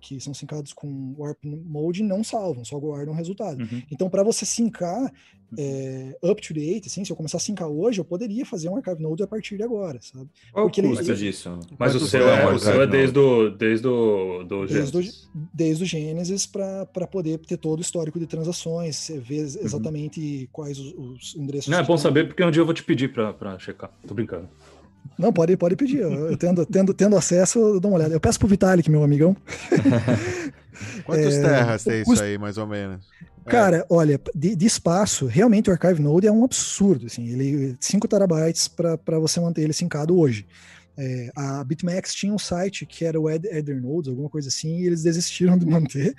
que são sincados com warp mode, não salvam, só guardam o resultado. Então, para você sincar up to date, assim, se eu começar a sincar hoje, eu poderia fazer um archive node a partir de agora, sabe? Qual o custo disso? Mas o seu é desde o Gênesis. Desde o Gênesis, para poder ter todo o histórico de transações, ver exatamente quais os endereços. Não, é bom saber, porque um dia eu vou te pedir para checar. Tô brincando. Não, pode pedir. Eu tendo acesso, eu dou uma olhada. Eu peço pro Vitalik, meu amigão. Quantas terras tem isso aí, mais ou menos? Cara, olha, de espaço, realmente o Archive Node é um absurdo. Assim, ele 5 terabytes para você manter ele sincado hoje. A BitMEX tinha um site que era o Ethernodes, alguma coisa assim, e eles desistiram de manter,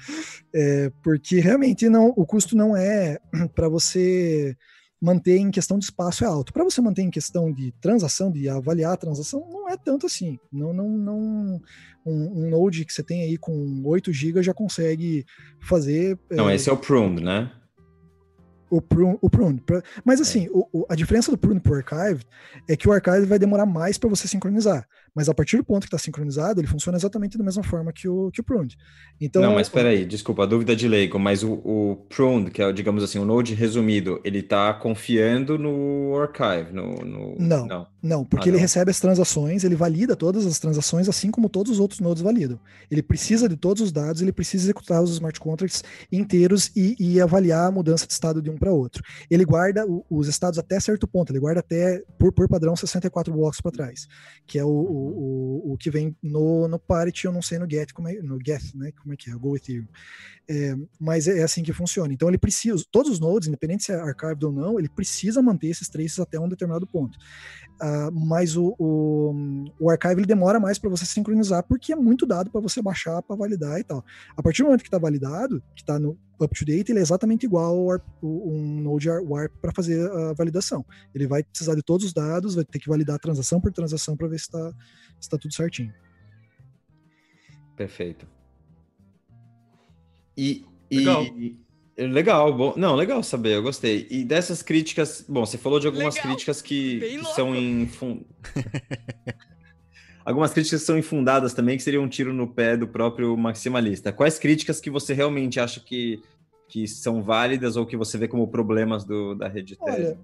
porque realmente o custo não é para você... manter em questão de espaço é alto. Para você manter em questão de transação, de avaliar a transação, não é tanto assim. Não, um node que você tem aí com 8 GB já consegue fazer... Não, esse é o pruned, né? O pruned. Mas assim, a diferença do pruned para o archive é que o archive vai demorar mais para você sincronizar. Mas a partir do ponto que está sincronizado, ele funciona exatamente da mesma forma que o pruned. Então, não, mas espera aí, desculpa, a dúvida de leigo, mas o pruned, que é, digamos assim, o node resumido, ele está confiando no archive? Não, porque ele recebe as transações, ele valida todas as transações, assim como todos os outros nodes validam. Ele precisa de todos os dados, ele precisa executar os smart contracts inteiros e avaliar a mudança de estado de um para outro. Ele guarda os estados até certo ponto, ele guarda até, por padrão, 64 blocos para trás, que é o o que vem no Parity, eu não sei no Get, no Geth, né, como é que é, o Go Ethereum. Mas é assim que funciona. Então ele precisa, todos os nodes, independente se é archived ou não, ele precisa manter esses traces até um determinado ponto. Mas o archive ele demora mais para você sincronizar, porque é muito dado para você baixar, para validar e tal. A partir do momento que está validado, que está no up-to-date, ele é exatamente igual ao um node warp para fazer a validação. Ele vai precisar de todos os dados, vai ter que validar transação por transação para ver se está tudo certinho. Perfeito. Legal, bom. Não, legal saber, eu gostei. E dessas críticas, bom, você falou de algumas críticas que são algumas críticas são infundadas também, que seria um tiro no pé do próprio maximalista. Quais críticas que você realmente acha que são válidas ou que você vê como problemas da rede Ethereum?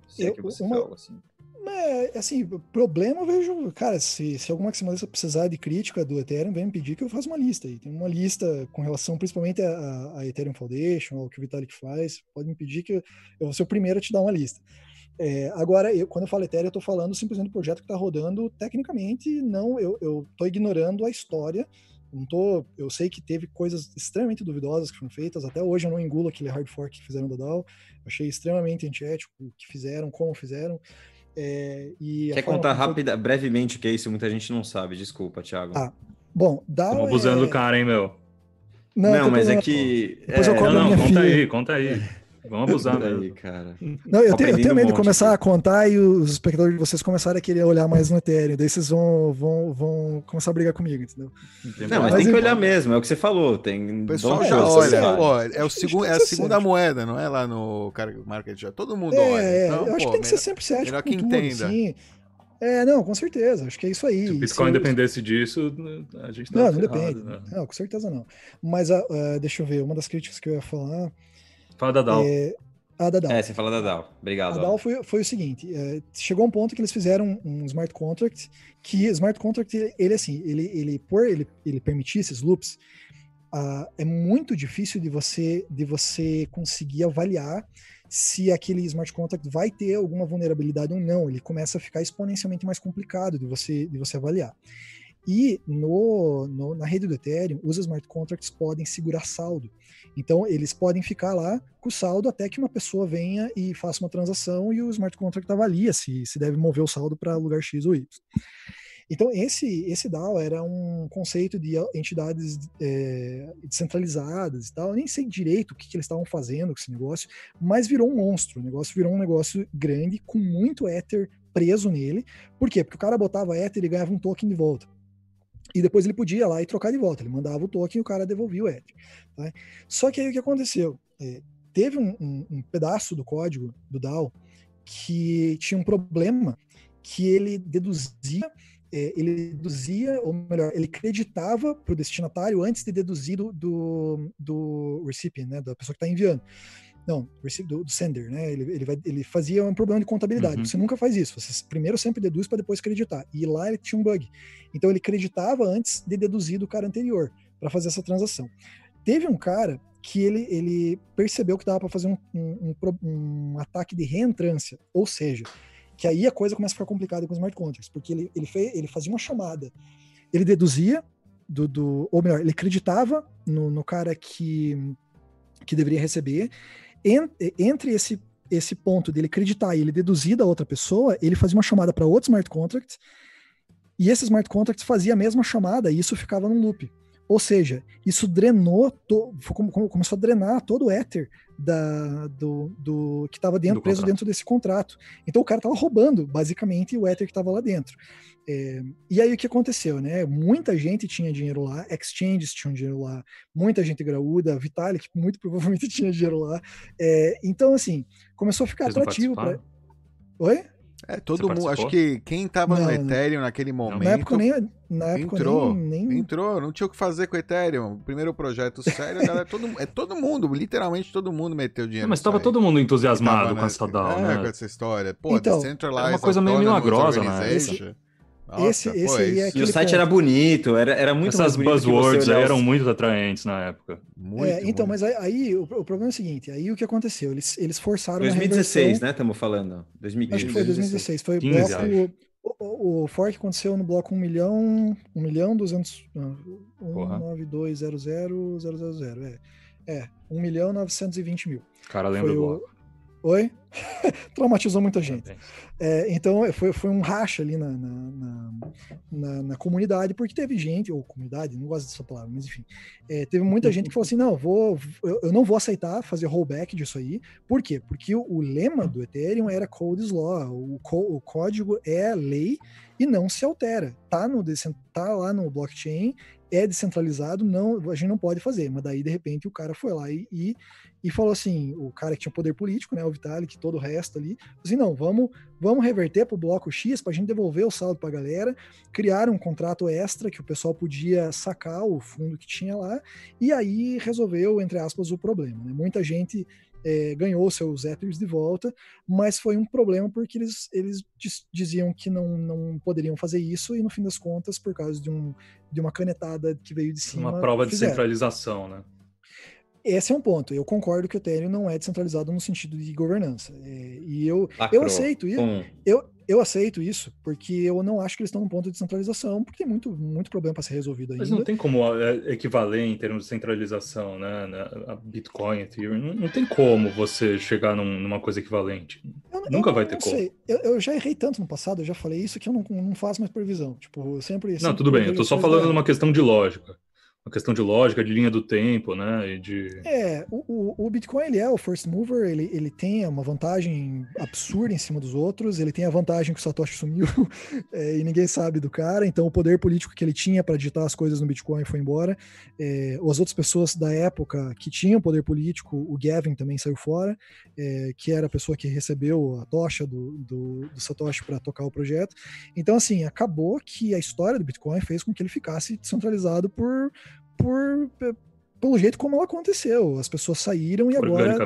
Problema eu vejo, cara, se algum maximalista precisar de crítica do Ethereum, vem me pedir que eu faça uma lista. E tem uma lista com relação principalmente a Ethereum Foundation, ao que o Vitalik faz, pode me pedir que eu vou ser o primeiro a te dar uma lista. Agora, quando eu falo Ethereum, eu estou falando simplesmente do projeto que está rodando tecnicamente, não, eu estou ignorando a história. Eu sei que teve coisas extremamente duvidosas que foram feitas, até hoje eu não engulo aquele hard fork que fizeram da DAO, achei extremamente antiético o que fizeram, como fizeram. Quer contar brevemente o que é isso? Muita gente não sabe, desculpa, Thiago. Bom, DAO. Estamos abusando do cara, hein, meu? Não, mas é que. Conta aí. Vamos abusar daí, cara. Não, eu tenho medo de começar a contar e os espectadores de vocês começarem a querer olhar mais no Ethereum. Daí vocês vão começar a brigar comigo, entendeu? Não, mas tem que olhar mesmo, é o que você falou. O pessoal já olha. Pô, é a segunda moeda, não é lá no market já. Todo mundo olha. Então, eu acho que tem que ser sempre cético. Melhor que entenda. Assim. Não, com certeza, acho que é isso aí. Se o Bitcoin dependesse disso, a gente tá. Não depende. Né? Não, com certeza não. Mas deixa eu ver, uma das críticas que eu ia falar. Fala da DAO. Da DAO. Você fala da DAO. Obrigado. A DAO foi o seguinte, chegou um ponto que eles fizeram um smart contract, que smart contract, ele permitir esses loops, é muito difícil de você conseguir avaliar se aquele smart contract vai ter alguma vulnerabilidade ou não. Ele começa a ficar exponencialmente mais complicado de você avaliar. E na rede do Ethereum, os smart contracts podem segurar saldo. Então, eles podem ficar lá com o saldo até que uma pessoa venha e faça uma transação e o smart contract avalia se deve mover o saldo para lugar X ou Y. Então, esse DAO era um conceito de entidades descentralizadas e tal. Eu nem sei direito o que eles estavam fazendo com esse negócio, mas virou um monstro. O negócio virou um negócio grande, com muito Ether preso nele. Por quê? Porque o cara botava Ether e ganhava um token de volta. E depois ele podia ir lá e trocar de volta. Ele mandava o token e o cara devolvia o Ether. Tá? Só que aí o que aconteceu? Teve um pedaço do código do DAO que tinha um problema que ele deduzia, ele creditava para o destinatário antes de deduzir do recipient, né, da pessoa que está enviando. Não, do sender, né? Ele fazia um problema de contabilidade. Uhum. Você nunca faz isso. Você primeiro sempre deduz para depois creditar. E lá ele tinha um bug. Então ele creditava antes de deduzir do cara anterior para fazer essa transação. Teve um cara que ele percebeu que dava para fazer um ataque de reentrância. Ou seja, que aí a coisa começa a ficar complicada com os smart contracts. Porque ele fazia uma chamada. Ele deduzia, ele creditava no cara que deveria receber. Entre esse ponto dele acreditar e ele deduzir da outra pessoa, ele fazia uma chamada para outro smart contract e esse smart contract fazia a mesma chamada e isso ficava num loop. Ou seja, isso drenou, começou a drenar todo o Ether que estava preso dentro desse contrato. Então o cara estava roubando, basicamente, o Ether que estava lá dentro. E aí o que aconteceu, né? Muita gente tinha dinheiro lá, exchanges tinham dinheiro lá, muita gente graúda, Vitalik muito provavelmente tinha dinheiro lá. Então, assim, começou a ficar atrativo. Oi? Todo mundo, acho que quem estava no Ethereum naquele momento. Na época entrou, não tinha o que fazer com o Ethereum. Primeiro projeto sério, galera, todo mundo, literalmente todo mundo meteu dinheiro. Mas estava todo mundo entusiasmado com essa DAO, né? Com essa história. Pô, então, é uma coisa meio milagrosa, né? E o site era bonito, era muito bonito. Essas buzzwords eram muito atraentes na época. Então, mas aí o problema é o seguinte, aí o que aconteceu? Eles forçaram 2016, né? Estamos falando. 2015. Acho que foi 2016. Foi O fork aconteceu no bloco 1.920.000. É, 1.920.000. Cara, lembra do bloco. Oi? Traumatizou muita gente. É, então, foi um racha ali na comunidade, porque teve gente, ou comunidade, não gosto dessa palavra, mas enfim, teve muita gente que falou assim, não, eu não vou aceitar fazer rollback disso aí. Por quê? Porque o lema do Ethereum era code is law, o código é lei e não se altera. Tá lá no blockchain, é descentralizado, não, a gente não pode fazer. Mas daí, de repente, o cara foi lá e falou assim, o cara que tinha poder político, né, o Vitalik, todo o resto ali, assim, não, vamos reverter pro bloco X pra gente devolver o saldo pra galera, criar um contrato extra que o pessoal podia sacar o fundo que tinha lá, e aí resolveu, entre aspas, o problema, né? Muita gente ganhou seus Ethers de volta, mas foi um problema porque eles diziam que não poderiam fazer isso e no fim das contas, por causa de uma canetada que veio de cima... Uma prova de centralização, né? Esse é um ponto. Eu concordo que o Ethereum não é descentralizado no sentido de governança. Eu aceito isso. Eu aceito isso porque eu não acho que eles estão num ponto de descentralização, porque tem muito, muito problema para ser resolvido ainda. Mas não tem como equivaler em termos de centralização, né? A Bitcoin, Ethereum, não tem como você chegar numa coisa equivalente. Nunca vai ter como. Eu já errei tanto no passado, eu já falei isso, que eu não faço mais previsão. Tipo, eu sempre... Não, tudo bem. Eu tô só falando de uma questão de lógica. Uma questão de lógica, de linha do tempo, né? E de... O Bitcoin, ele é o first mover, ele tem uma vantagem absurda em cima dos outros, ele tem a vantagem que o Satoshi sumiu e ninguém sabe do cara, então o poder político que ele tinha para digitar as coisas no Bitcoin foi embora. As outras pessoas da época que tinham poder político, o Gavin também saiu fora, que era a pessoa que recebeu a tocha do Satoshi para tocar o projeto. Então, assim, acabou que a história do Bitcoin fez com que ele ficasse descentralizado pelo jeito como ela aconteceu. As pessoas saíram e agora...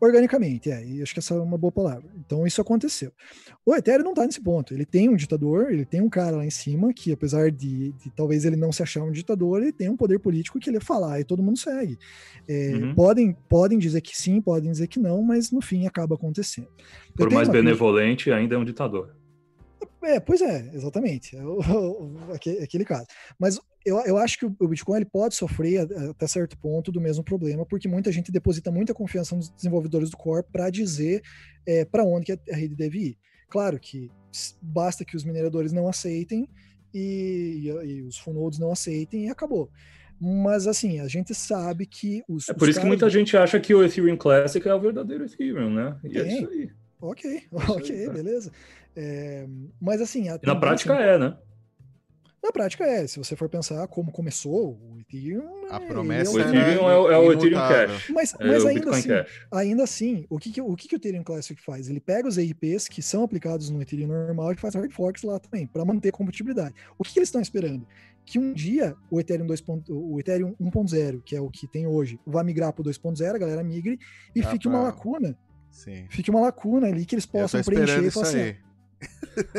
Organicamente, e acho que essa é uma boa palavra. Então isso aconteceu. O Ethereum não tá nesse ponto, ele tem um ditador, ele tem um cara lá em cima que, apesar de talvez ele não se achar um ditador, ele tem um poder político que ele falar e todo mundo segue. Podem dizer que sim, podem dizer que não, mas no fim acaba acontecendo. Por mais benevolente, ainda é um ditador. Pois é, exatamente, aquele caso. Mas eu acho que o Bitcoin ele pode sofrer até certo ponto do mesmo problema, porque muita gente deposita muita confiança nos desenvolvedores do Core para dizer para onde que a rede deve ir. Claro que basta que os mineradores não aceitem e os funodes não aceitem e acabou. Mas, assim, a gente sabe que os... É por isso que muita gente acha que o Ethereum Classic é o verdadeiro Ethereum, né? E é isso aí. Ok, tá. Beleza. Mas assim... Na prática é, né? Na prática é. Se você for pensar como começou o Ethereum... A promessa o Ethereum é o Ethereum Cash. Mas ainda assim, o que o Ethereum Classic faz? Ele pega os EIPs que são aplicados no Ethereum normal e faz hard forks lá também, para manter a compatibilidade. O que eles estão esperando? Que um dia o Ethereum 1.0, que é o que tem hoje, vai migrar para o 2.0, a galera migre e fique uma lacuna. Sim. Fica uma lacuna ali que eles possam preencher e fazer.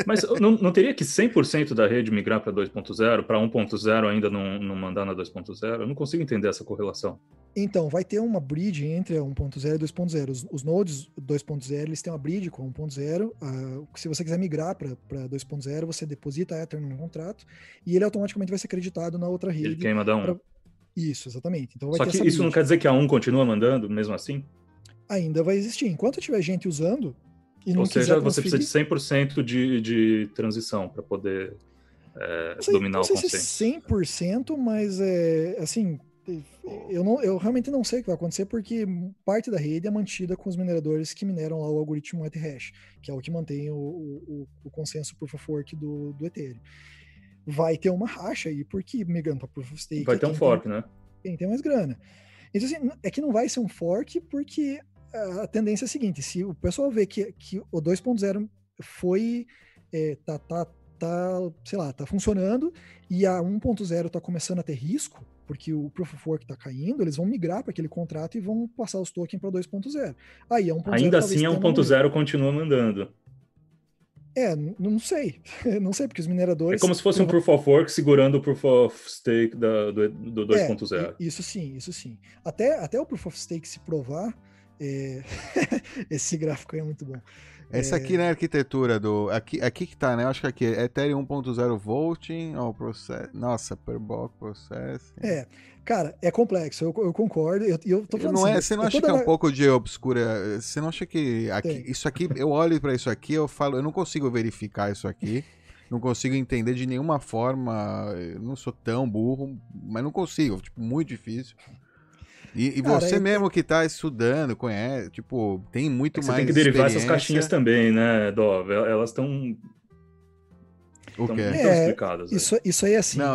Mas não teria que 100% da rede migrar para 2.0, para 1.0 ainda não mandar na 2.0? Eu não consigo entender essa correlação. Então, vai ter uma bridge entre a 1.0 e 2.0. Os nodes 2.0, eles têm uma bridge com a 1.0. Se você quiser migrar para 2.0, você deposita a Ether num contrato e ele automaticamente vai ser creditado na outra rede. Ele queima da 1. Isso, exatamente. Então, vai Só ter que isso bridge. Não quer dizer que a 1 continua mandando, mesmo assim? Ainda vai existir. Enquanto tiver gente usando e não quiser transferir... Ou seja, você precisa de 100% de transição para poder dominar o consenso. Não sei se 100%, mas assim, eu realmente não sei o que vai acontecer, porque parte da rede é mantida com os mineradores que mineram lá o algoritmo ETH, que é o que mantém o consenso Proof of Work do Ethereum. Vai ter uma racha aí, porque migrando para Proof of Stake... Vai ter um fork, né? Quem tem mais grana. Então, assim, é que não vai ser um fork, porque... A tendência é a seguinte: se o pessoal vê que o 2.0 foi tá funcionando e a 1.0 tá começando a ter risco, porque o Proof of Work tá caindo, eles vão migrar para aquele contrato e vão passar os tokens para 2.0. Aí a 1.0 ainda assim a 1.0 continua mandando. Não sei, porque os mineradores... É como se fosse um Proof of Work segurando o Proof of Stake do 2.0. Isso sim. Até o Proof of Stake se provar, Esse gráfico aí é muito bom. Essa aqui, né, arquitetura do... Aqui que tá, né? Eu acho que aqui é Ethereum 1.0 Voting, ó, process... Nossa, per block process... Cara, é complexo, eu concordo, eu tô falando não assim... Você não acha que é um pouco de obscura? Você não acha que... Isso aqui, eu olho pra isso aqui, eu falo, eu não consigo verificar isso aqui, não consigo entender de nenhuma forma, eu não sou tão burro, mas não consigo, tipo, muito difícil... E cara, você mesmo que tá estudando, conhece, tipo, tem muito mais. Você tem que derivar essas caixinhas também, né, Dov? Elas estão. O quê? Tão explicadas. Isso aí é assim. Não,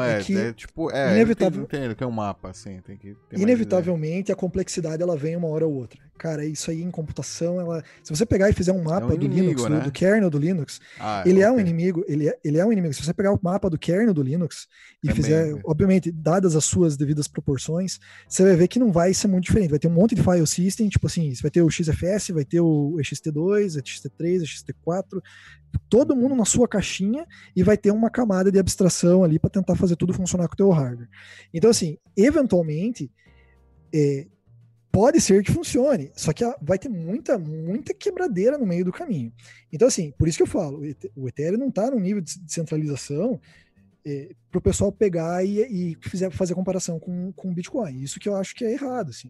tipo, inevitável... entendo que é um mapa, assim. Tem que ter inevitavelmente, a complexidade ela vem uma hora ou outra. Cara, isso aí em computação, ela... se você pegar e fizer um mapa do Linux, né? do kernel do Linux, ele é um inimigo, ele é um inimigo. Se você pegar o mapa do kernel do Linux e fizer, obviamente, dadas as suas devidas proporções, você vai ver que não vai ser muito diferente. Vai ter um monte de file system, tipo assim, você vai ter o XFS, vai ter o EXT2, EXT3, EXT4, todo mundo na sua caixinha e vai ter uma camada de abstração ali para tentar fazer tudo funcionar com o teu hardware. Então, assim, eventualmente, pode ser que funcione, só que vai ter muita, muita quebradeira no meio do caminho. Então, assim, por isso que eu falo, o Ethereum não está num nível de descentralização para o pessoal pegar e fazer comparação com o Bitcoin. Isso que eu acho que é errado, assim.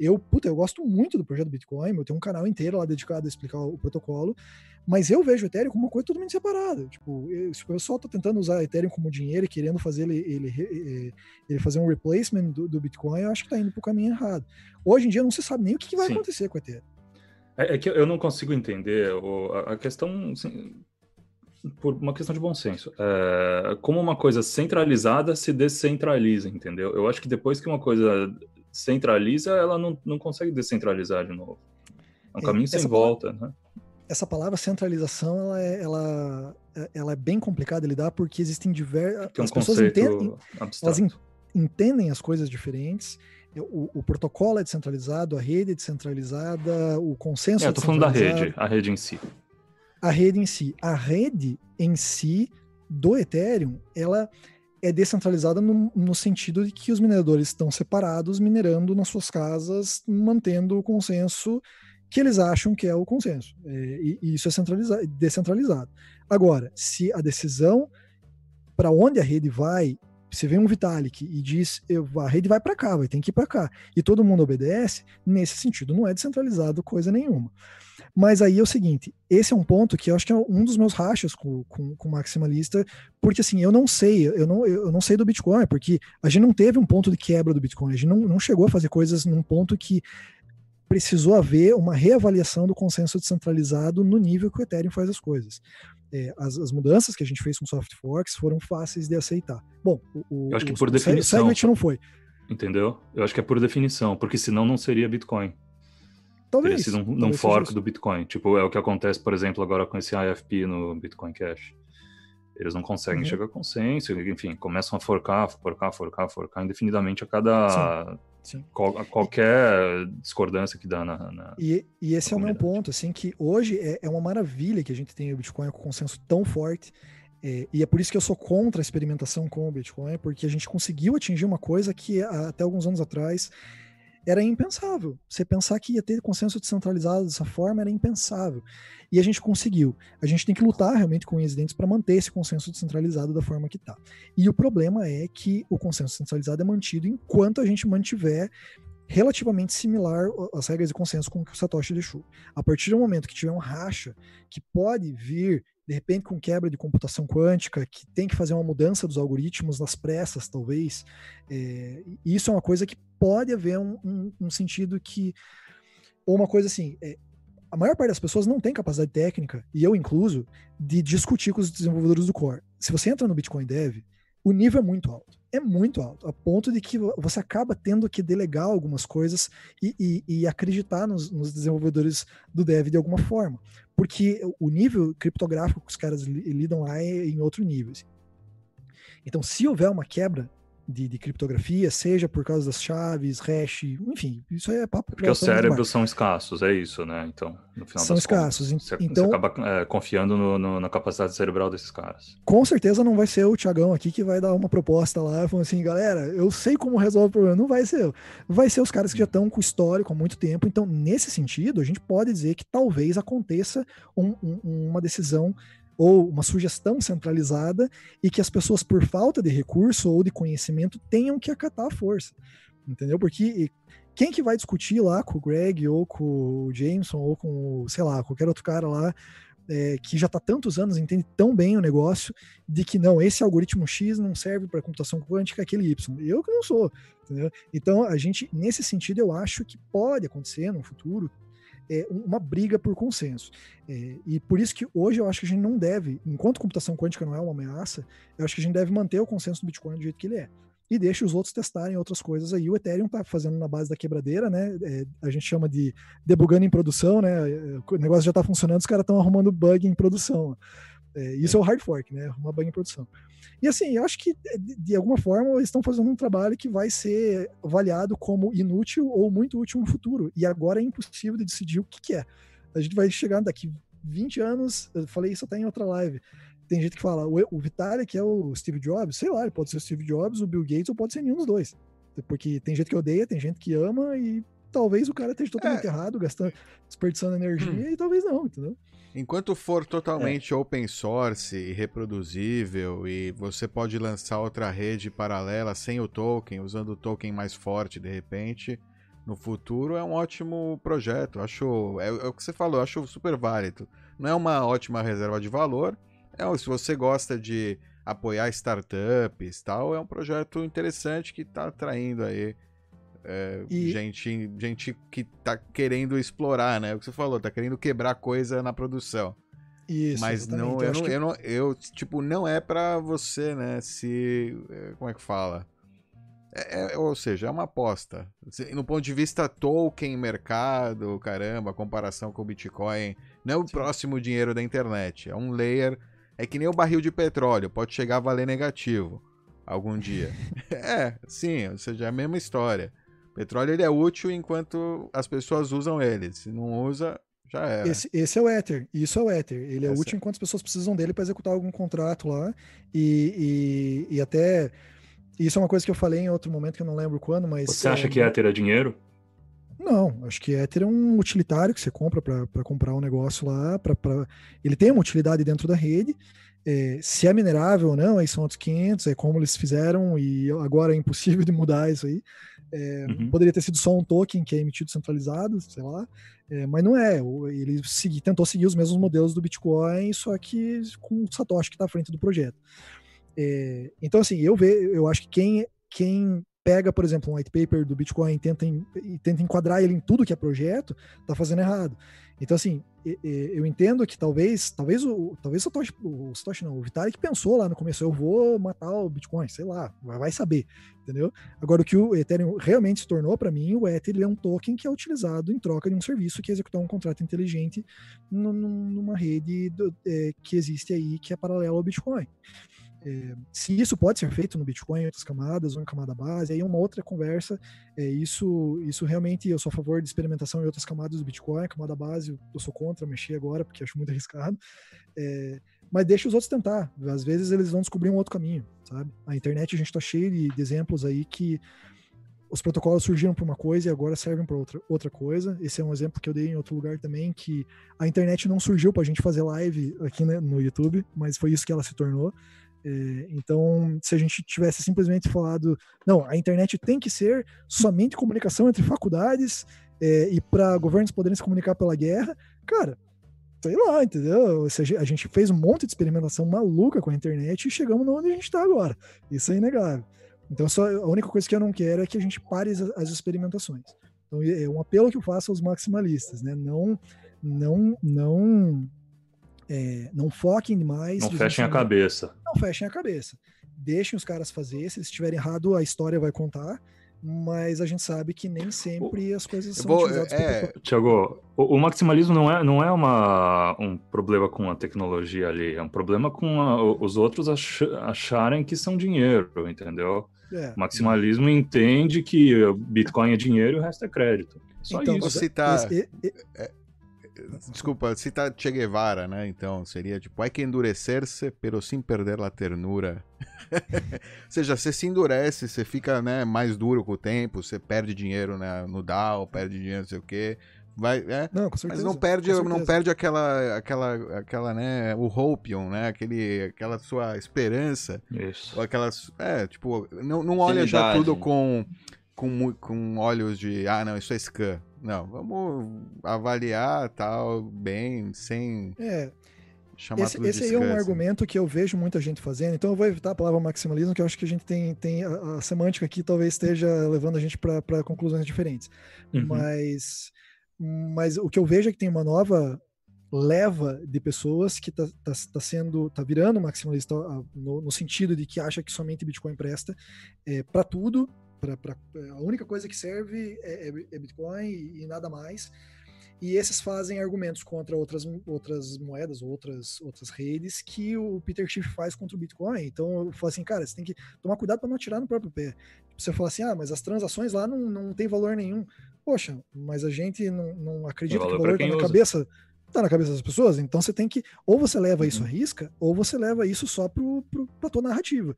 Eu gosto muito do projeto Bitcoin, eu tenho um canal inteiro lá dedicado a explicar o protocolo, mas eu vejo o Ethereum como uma coisa totalmente separada. Tipo, se o pessoal está tentando usar o Ethereum como dinheiro e querendo fazer ele fazer um replacement do Bitcoin, eu acho que está indo para o caminho errado. Hoje em dia não se sabe nem o que vai acontecer com o Ethereum. É que eu não consigo entender a questão, assim, por uma questão de bom senso. Como uma coisa centralizada se descentraliza, entendeu? Eu acho que depois que uma coisa centraliza, ela não consegue descentralizar de novo. É um caminho sem volta, né? Essa palavra centralização, ela é bem complicada de lidar porque existem diversas... As pessoas entendem as coisas diferentes. O protocolo é descentralizado, a rede é descentralizada, o consenso é descentralizado. Eu tô falando da rede, a rede em si. A rede em si. A rede em si do Ethereum, ela é descentralizada no sentido de que os mineradores estão separados, minerando nas suas casas, mantendo o consenso que eles acham que é o consenso. E isso é descentralizado. Agora, se a decisão para onde a rede vai, se vem um Vitalik e diz a rede vai para cá, tem que ir para cá, e todo mundo obedece, nesse sentido não é descentralizado coisa nenhuma. Mas aí é o seguinte, esse é um ponto que eu acho que é um dos meus rachas com o maximalista, porque assim, eu não sei do Bitcoin, porque a gente não teve um ponto de quebra do Bitcoin, a gente não chegou a fazer coisas num ponto que precisou haver uma reavaliação do consenso descentralizado no nível que o Ethereum faz as coisas. As mudanças que a gente fez com soft forks foram fáceis de aceitar. Bom, eu acho que por definição... Segment não foi. Entendeu? Eu acho que é por definição, porque senão não seria Bitcoin. Talvez. Teria sido um fork do Bitcoin. Tipo, é o que acontece, por exemplo, agora com esse IFP no Bitcoin Cash. Eles não conseguem chegar a consenso, enfim, começam a forcar indefinidamente a cada... Sim. Qualquer discordância que dá e esse é o meu ponto, assim, que hoje é uma maravilha que a gente tem o Bitcoin com um consenso tão forte, e é por isso que eu sou contra a experimentação com o Bitcoin, porque a gente conseguiu atingir uma coisa que até alguns anos atrás era impensável. Você pensar que ia ter consenso descentralizado dessa forma era impensável. E a gente conseguiu. A gente tem que lutar realmente com os dentes para manter esse consenso descentralizado da forma que está. E o problema é que o consenso descentralizado é mantido enquanto a gente mantiver relativamente similar as regras de consenso com o que o Satoshi deixou. A partir do momento que tiver um racha que pode vir, de repente, com quebra de computação quântica, que tem que fazer uma mudança dos algoritmos nas pressas, talvez, isso é uma coisa que pode haver um sentido que... Ou uma coisa assim, a maior parte das pessoas não tem capacidade técnica, e eu incluso, de discutir com os desenvolvedores do core. Se você entra no Bitcoin Dev, o nível é muito alto. É muito alto, a ponto de que você acaba tendo que delegar algumas coisas e acreditar nos desenvolvedores do dev de alguma forma, porque o nível criptográfico que os caras lidam lá é em outro nível. Assim. Então, se houver uma quebra de criptografia, seja por causa das chaves, hash, enfim, isso é papo. Porque os cérebros são escassos, é isso, né? Então, no final são escassos. Então, você acaba confiando na capacidade cerebral desses caras. Com certeza não vai ser o Tiagão aqui que vai dar uma proposta lá, falando assim, galera, eu sei como resolve o problema. Não vai ser eu. Vai ser os caras que já estão com histórico há muito tempo. Então, nesse sentido, a gente pode dizer que talvez aconteça uma decisão ou uma sugestão centralizada e que as pessoas, por falta de recurso ou de conhecimento, tenham que acatar a força, entendeu? Porque quem que vai discutir lá com o Greg ou com o Jameson ou com, sei lá, qualquer outro cara lá que já está há tantos anos, entende tão bem o negócio, de que não, esse algoritmo X não serve para computação quântica, aquele Y. Eu que não sou, entendeu? Então, a gente, nesse sentido, eu acho que pode acontecer no futuro uma briga por consenso. E por isso que hoje eu acho que a gente não deve, enquanto computação quântica não é uma ameaça, eu acho que a gente deve manter o consenso do Bitcoin do jeito que ele é. E deixa os outros testarem outras coisas aí. O Ethereum tá fazendo na base da quebradeira, né? A gente chama de debugando em produção, né? O negócio já tá funcionando, os caras estão arrumando bug em produção. Isso é o hard fork, né? Arrumar bug em produção. E assim, eu acho que, de alguma forma, eles estão fazendo um trabalho que vai ser avaliado como inútil ou muito útil no futuro. E agora é impossível de decidir o que é. A gente vai chegar daqui 20 anos, eu falei isso até em outra live, tem gente que fala, o Vitalik é o Steve Jobs, sei lá, ele pode ser o Steve Jobs, o Bill Gates, ou pode ser nenhum dos dois. Porque tem gente que odeia, tem gente que ama, e talvez o cara esteja totalmente errado, desperdiçando energia, e talvez não, entendeu? Enquanto for totalmente open source e reproduzível e você pode lançar outra rede paralela sem o token, usando o token mais forte de repente, no futuro é um ótimo projeto. Acho, é o que você falou, acho super válido. Não é uma ótima reserva de valor, se você gosta de apoiar startups e tal, é um projeto interessante que está atraindo aí gente que tá querendo explorar, né? O que você falou, tá querendo quebrar coisa na produção. Isso, mas não, não é pra você, né? Se... Como é que fala? Ou seja, é uma aposta. No ponto de vista token, mercado, caramba, comparação com o Bitcoin, não é o próximo dinheiro da internet. É um layer... É que nem o barril de petróleo, pode chegar a valer negativo algum dia. Ou seja, é a mesma história. Petróleo ele é útil enquanto as pessoas usam ele. Se não usa, já era. Esse é o Ether. Isso é o Ether. Ele é útil enquanto as pessoas precisam dele para executar algum contrato lá. E até... Isso é uma coisa que eu falei em outro momento que eu não lembro quando, mas... Você acha que Ether é dinheiro? Não, acho que Ether é um utilitário que você compra para comprar um negócio lá. Ele tem uma utilidade dentro da rede. Se é minerável ou não, aí são outros 500, é como eles fizeram e agora é impossível de mudar isso aí. Poderia ter sido só um token que é emitido centralizado, sei lá, mas não é. Ele tentou seguir os mesmos modelos do Bitcoin, só que com o Satoshi que está à frente do projeto. Então, assim, eu acho que quem pega, por exemplo, um white paper do Bitcoin e tenta enquadrar ele em tudo que é projeto, tá fazendo errado. Então, assim, eu entendo que talvez o Vitalik pensou lá no começo, eu vou matar o Bitcoin, sei lá, vai saber, entendeu? Agora, o que o Ethereum realmente se tornou, para mim, o Ether é um token que é utilizado em troca de um serviço que é executar um contrato inteligente numa rede que existe aí, que é paralela ao Bitcoin. Se isso pode ser feito no Bitcoin, em outras camadas, ou em camada base, aí é uma outra conversa. Isso realmente, eu sou a favor de experimentação em outras camadas do Bitcoin. Camada base, eu sou contra mexer agora, porque acho muito arriscado. Mas deixa os outros tentar. Às vezes eles vão descobrir um outro caminho, sabe? A internet, a gente está cheio de exemplos aí que os protocolos surgiram para uma coisa e agora servem para outra coisa. Esse é um exemplo que eu dei em outro lugar também, que a internet não surgiu para a gente fazer live aqui, né, no YouTube, mas foi isso que ela se tornou. Então, se a gente tivesse simplesmente falado, não, a internet tem que ser somente comunicação entre faculdades e para governos poderem se comunicar pela guerra, cara, sei lá, entendeu? A gente fez um monte de experimentação maluca com a internet e chegamos onde a gente está agora. Isso é inegável. Então, a única coisa que eu não quero é que a gente pare as experimentações. Então, é um apelo que eu faço aos maximalistas, né? Não foquem demais. Não fechem a cabeça. Não fechem a cabeça. Deixem os caras fazer. Se eles estiverem errado, a história vai contar. Mas a gente sabe que nem sempre as coisas são utilizadas. Tiago, o maximalismo não é um problema com a tecnologia ali. É um problema com os outros acharem que são dinheiro, entendeu? O maximalismo entende que o Bitcoin é dinheiro e o resto é crédito. Só então, isso. Vou citar... Desculpa, citar Che Guevara, né? Então, seria tipo, hay que endurecer-se, pero sin perder la ternura. Ou seja, você se endurece, você fica, né, mais duro com o tempo, você perde dinheiro, né, no DAO, perde dinheiro, não sei o quê. Vai, é, não, com certeza, mas não perde aquela, né, o hopium, né, aquela sua esperança. Isso. Ou aquelas, tipo, não olha já tudo com olhos de, não, isso é scam. Não, vamos avaliar tal, bem, sem chamar tudo de scam. Esse aí é um argumento que eu vejo muita gente fazendo, então eu vou evitar a palavra maximalismo, que eu acho que a gente tem a semântica aqui talvez esteja levando a gente para conclusões diferentes. Uhum. Mas o que eu vejo é que tem uma nova leva de pessoas que tá virando maximalista no sentido de que acha que somente Bitcoin presta para tudo, a única coisa que serve é Bitcoin e nada mais. E esses fazem argumentos contra outras moedas, outras redes que o Peter Schiff faz contra o Bitcoin. Então eu falo assim, cara, você tem que tomar cuidado para não atirar no próprio pé. Você fala assim, mas as transações lá não tem valor nenhum. Poxa, mas a gente não acredita que o valor tá na cabeça das pessoas, então você tem que, ou você leva isso à risca, ou você leva isso só pra tua narrativa.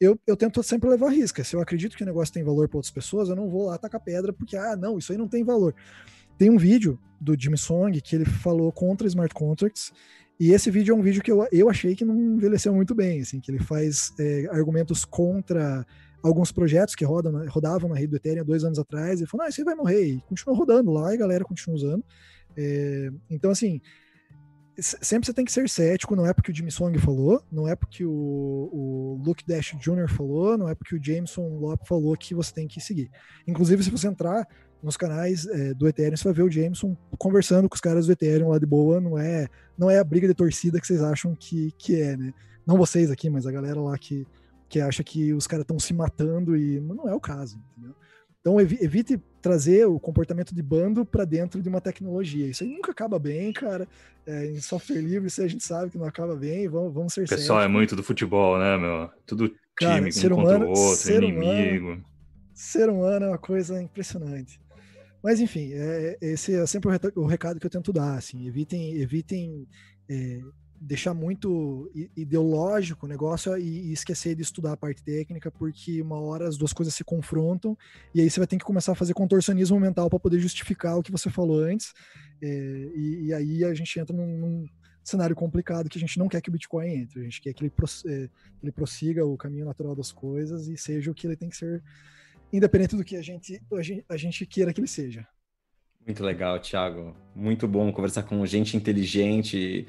Eu tento sempre levar a risca. Se eu acredito que o negócio tem valor para outras pessoas, eu não vou lá tacar pedra, porque, não, isso aí não tem valor. Tem um vídeo do Jimmy Song que ele falou contra smart contracts, e esse vídeo é um vídeo que eu achei que não envelheceu muito bem, assim, que ele faz argumentos contra alguns projetos que rodavam na rede do Ethereum há 2 anos atrás, e falou, isso aí vai morrer, e continua rodando lá, e a galera continua usando. Então, assim, sempre você tem que ser cético, não é porque o Jimmy Song falou, não é porque o Luke Dash Jr. falou, não é porque o Jameson Lopp falou que você tem que seguir. Inclusive, se você entrar nos canais do Ethereum, você vai ver o Jameson conversando com os caras do Ethereum lá de boa, não é a briga de torcida que vocês acham que é, né? Não vocês aqui, mas a galera lá que acha que os caras estão se matando, e não é o caso, entendeu? Então evite trazer o comportamento de bando para dentro de uma tecnologia. Isso aí nunca acaba bem, cara. Em software livre, isso a gente sabe que não acaba bem, vamos ser sérios. O pessoal é muito do futebol, né, meu? Tudo time, cara, contra o outro, inimigo. Ser humano é uma coisa impressionante. Mas, enfim, esse é sempre o recado que eu tento dar, assim, evitem deixar muito ideológico o negócio e esquecer de estudar a parte técnica, porque uma hora as duas coisas se confrontam e aí você vai ter que começar a fazer contorcionismo mental para poder justificar o que você falou antes, e aí a gente entra num cenário complicado que a gente não quer que o Bitcoin entre, a gente quer que ele prossiga o caminho natural das coisas e seja o que ele tem que ser, independente do que a gente queira que ele seja. Muito legal, Tiago. Muito bom conversar com gente inteligente,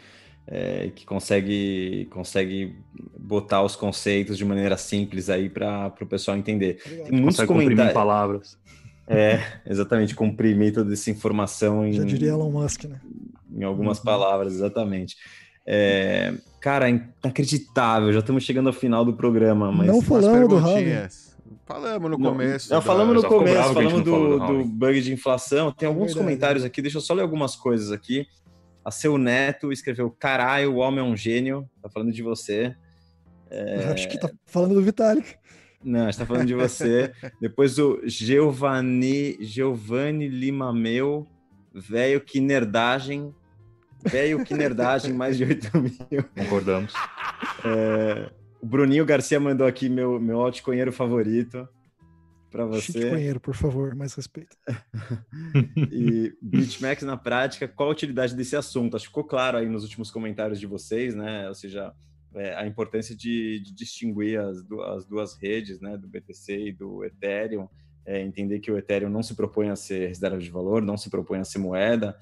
que consegue botar os conceitos de maneira simples aí para o pessoal entender. Tem muitos comprimir palavras. Exatamente, comprimir toda essa informação em... Já diria Elon Musk, né? Em algumas palavras, exatamente. Cara, inacreditável, já estamos chegando ao final do programa, mas... Não falamos do Halving. Falamos no começo. Falamos do bug de inflação. Tem alguns comentários aqui, deixa eu só ler algumas coisas aqui. A Seu Neto escreveu, caralho, o homem é um gênio. Tá falando de você. Acho que tá falando do Vitalik. Não, a gente tá falando de você. Depois o Giovanni Lima Meu. Velho que nerdagem, mais de 8 mil. Concordamos. O Bruninho Garcia mandou aqui meu altcoinheiro favorito. Para você. Bitcoinheiro, por favor, mais respeito. E BitMEX na prática, qual a utilidade desse assunto? Acho que ficou claro aí nos últimos comentários de vocês, né? Ou seja, a importância de distinguir as duas redes, né? Do BTC e do Ethereum, entender que o Ethereum não se propõe a ser reserva de valor, não se propõe a ser moeda,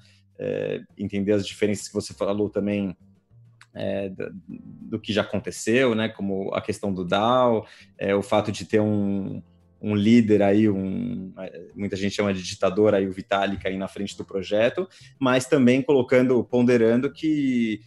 entender as diferenças que você falou também, do que já aconteceu, né? Como a questão do DAO, o fato de ter um líder aí, muita gente chama de ditador aí, o Vitalik aí na frente do projeto, mas também ponderando que,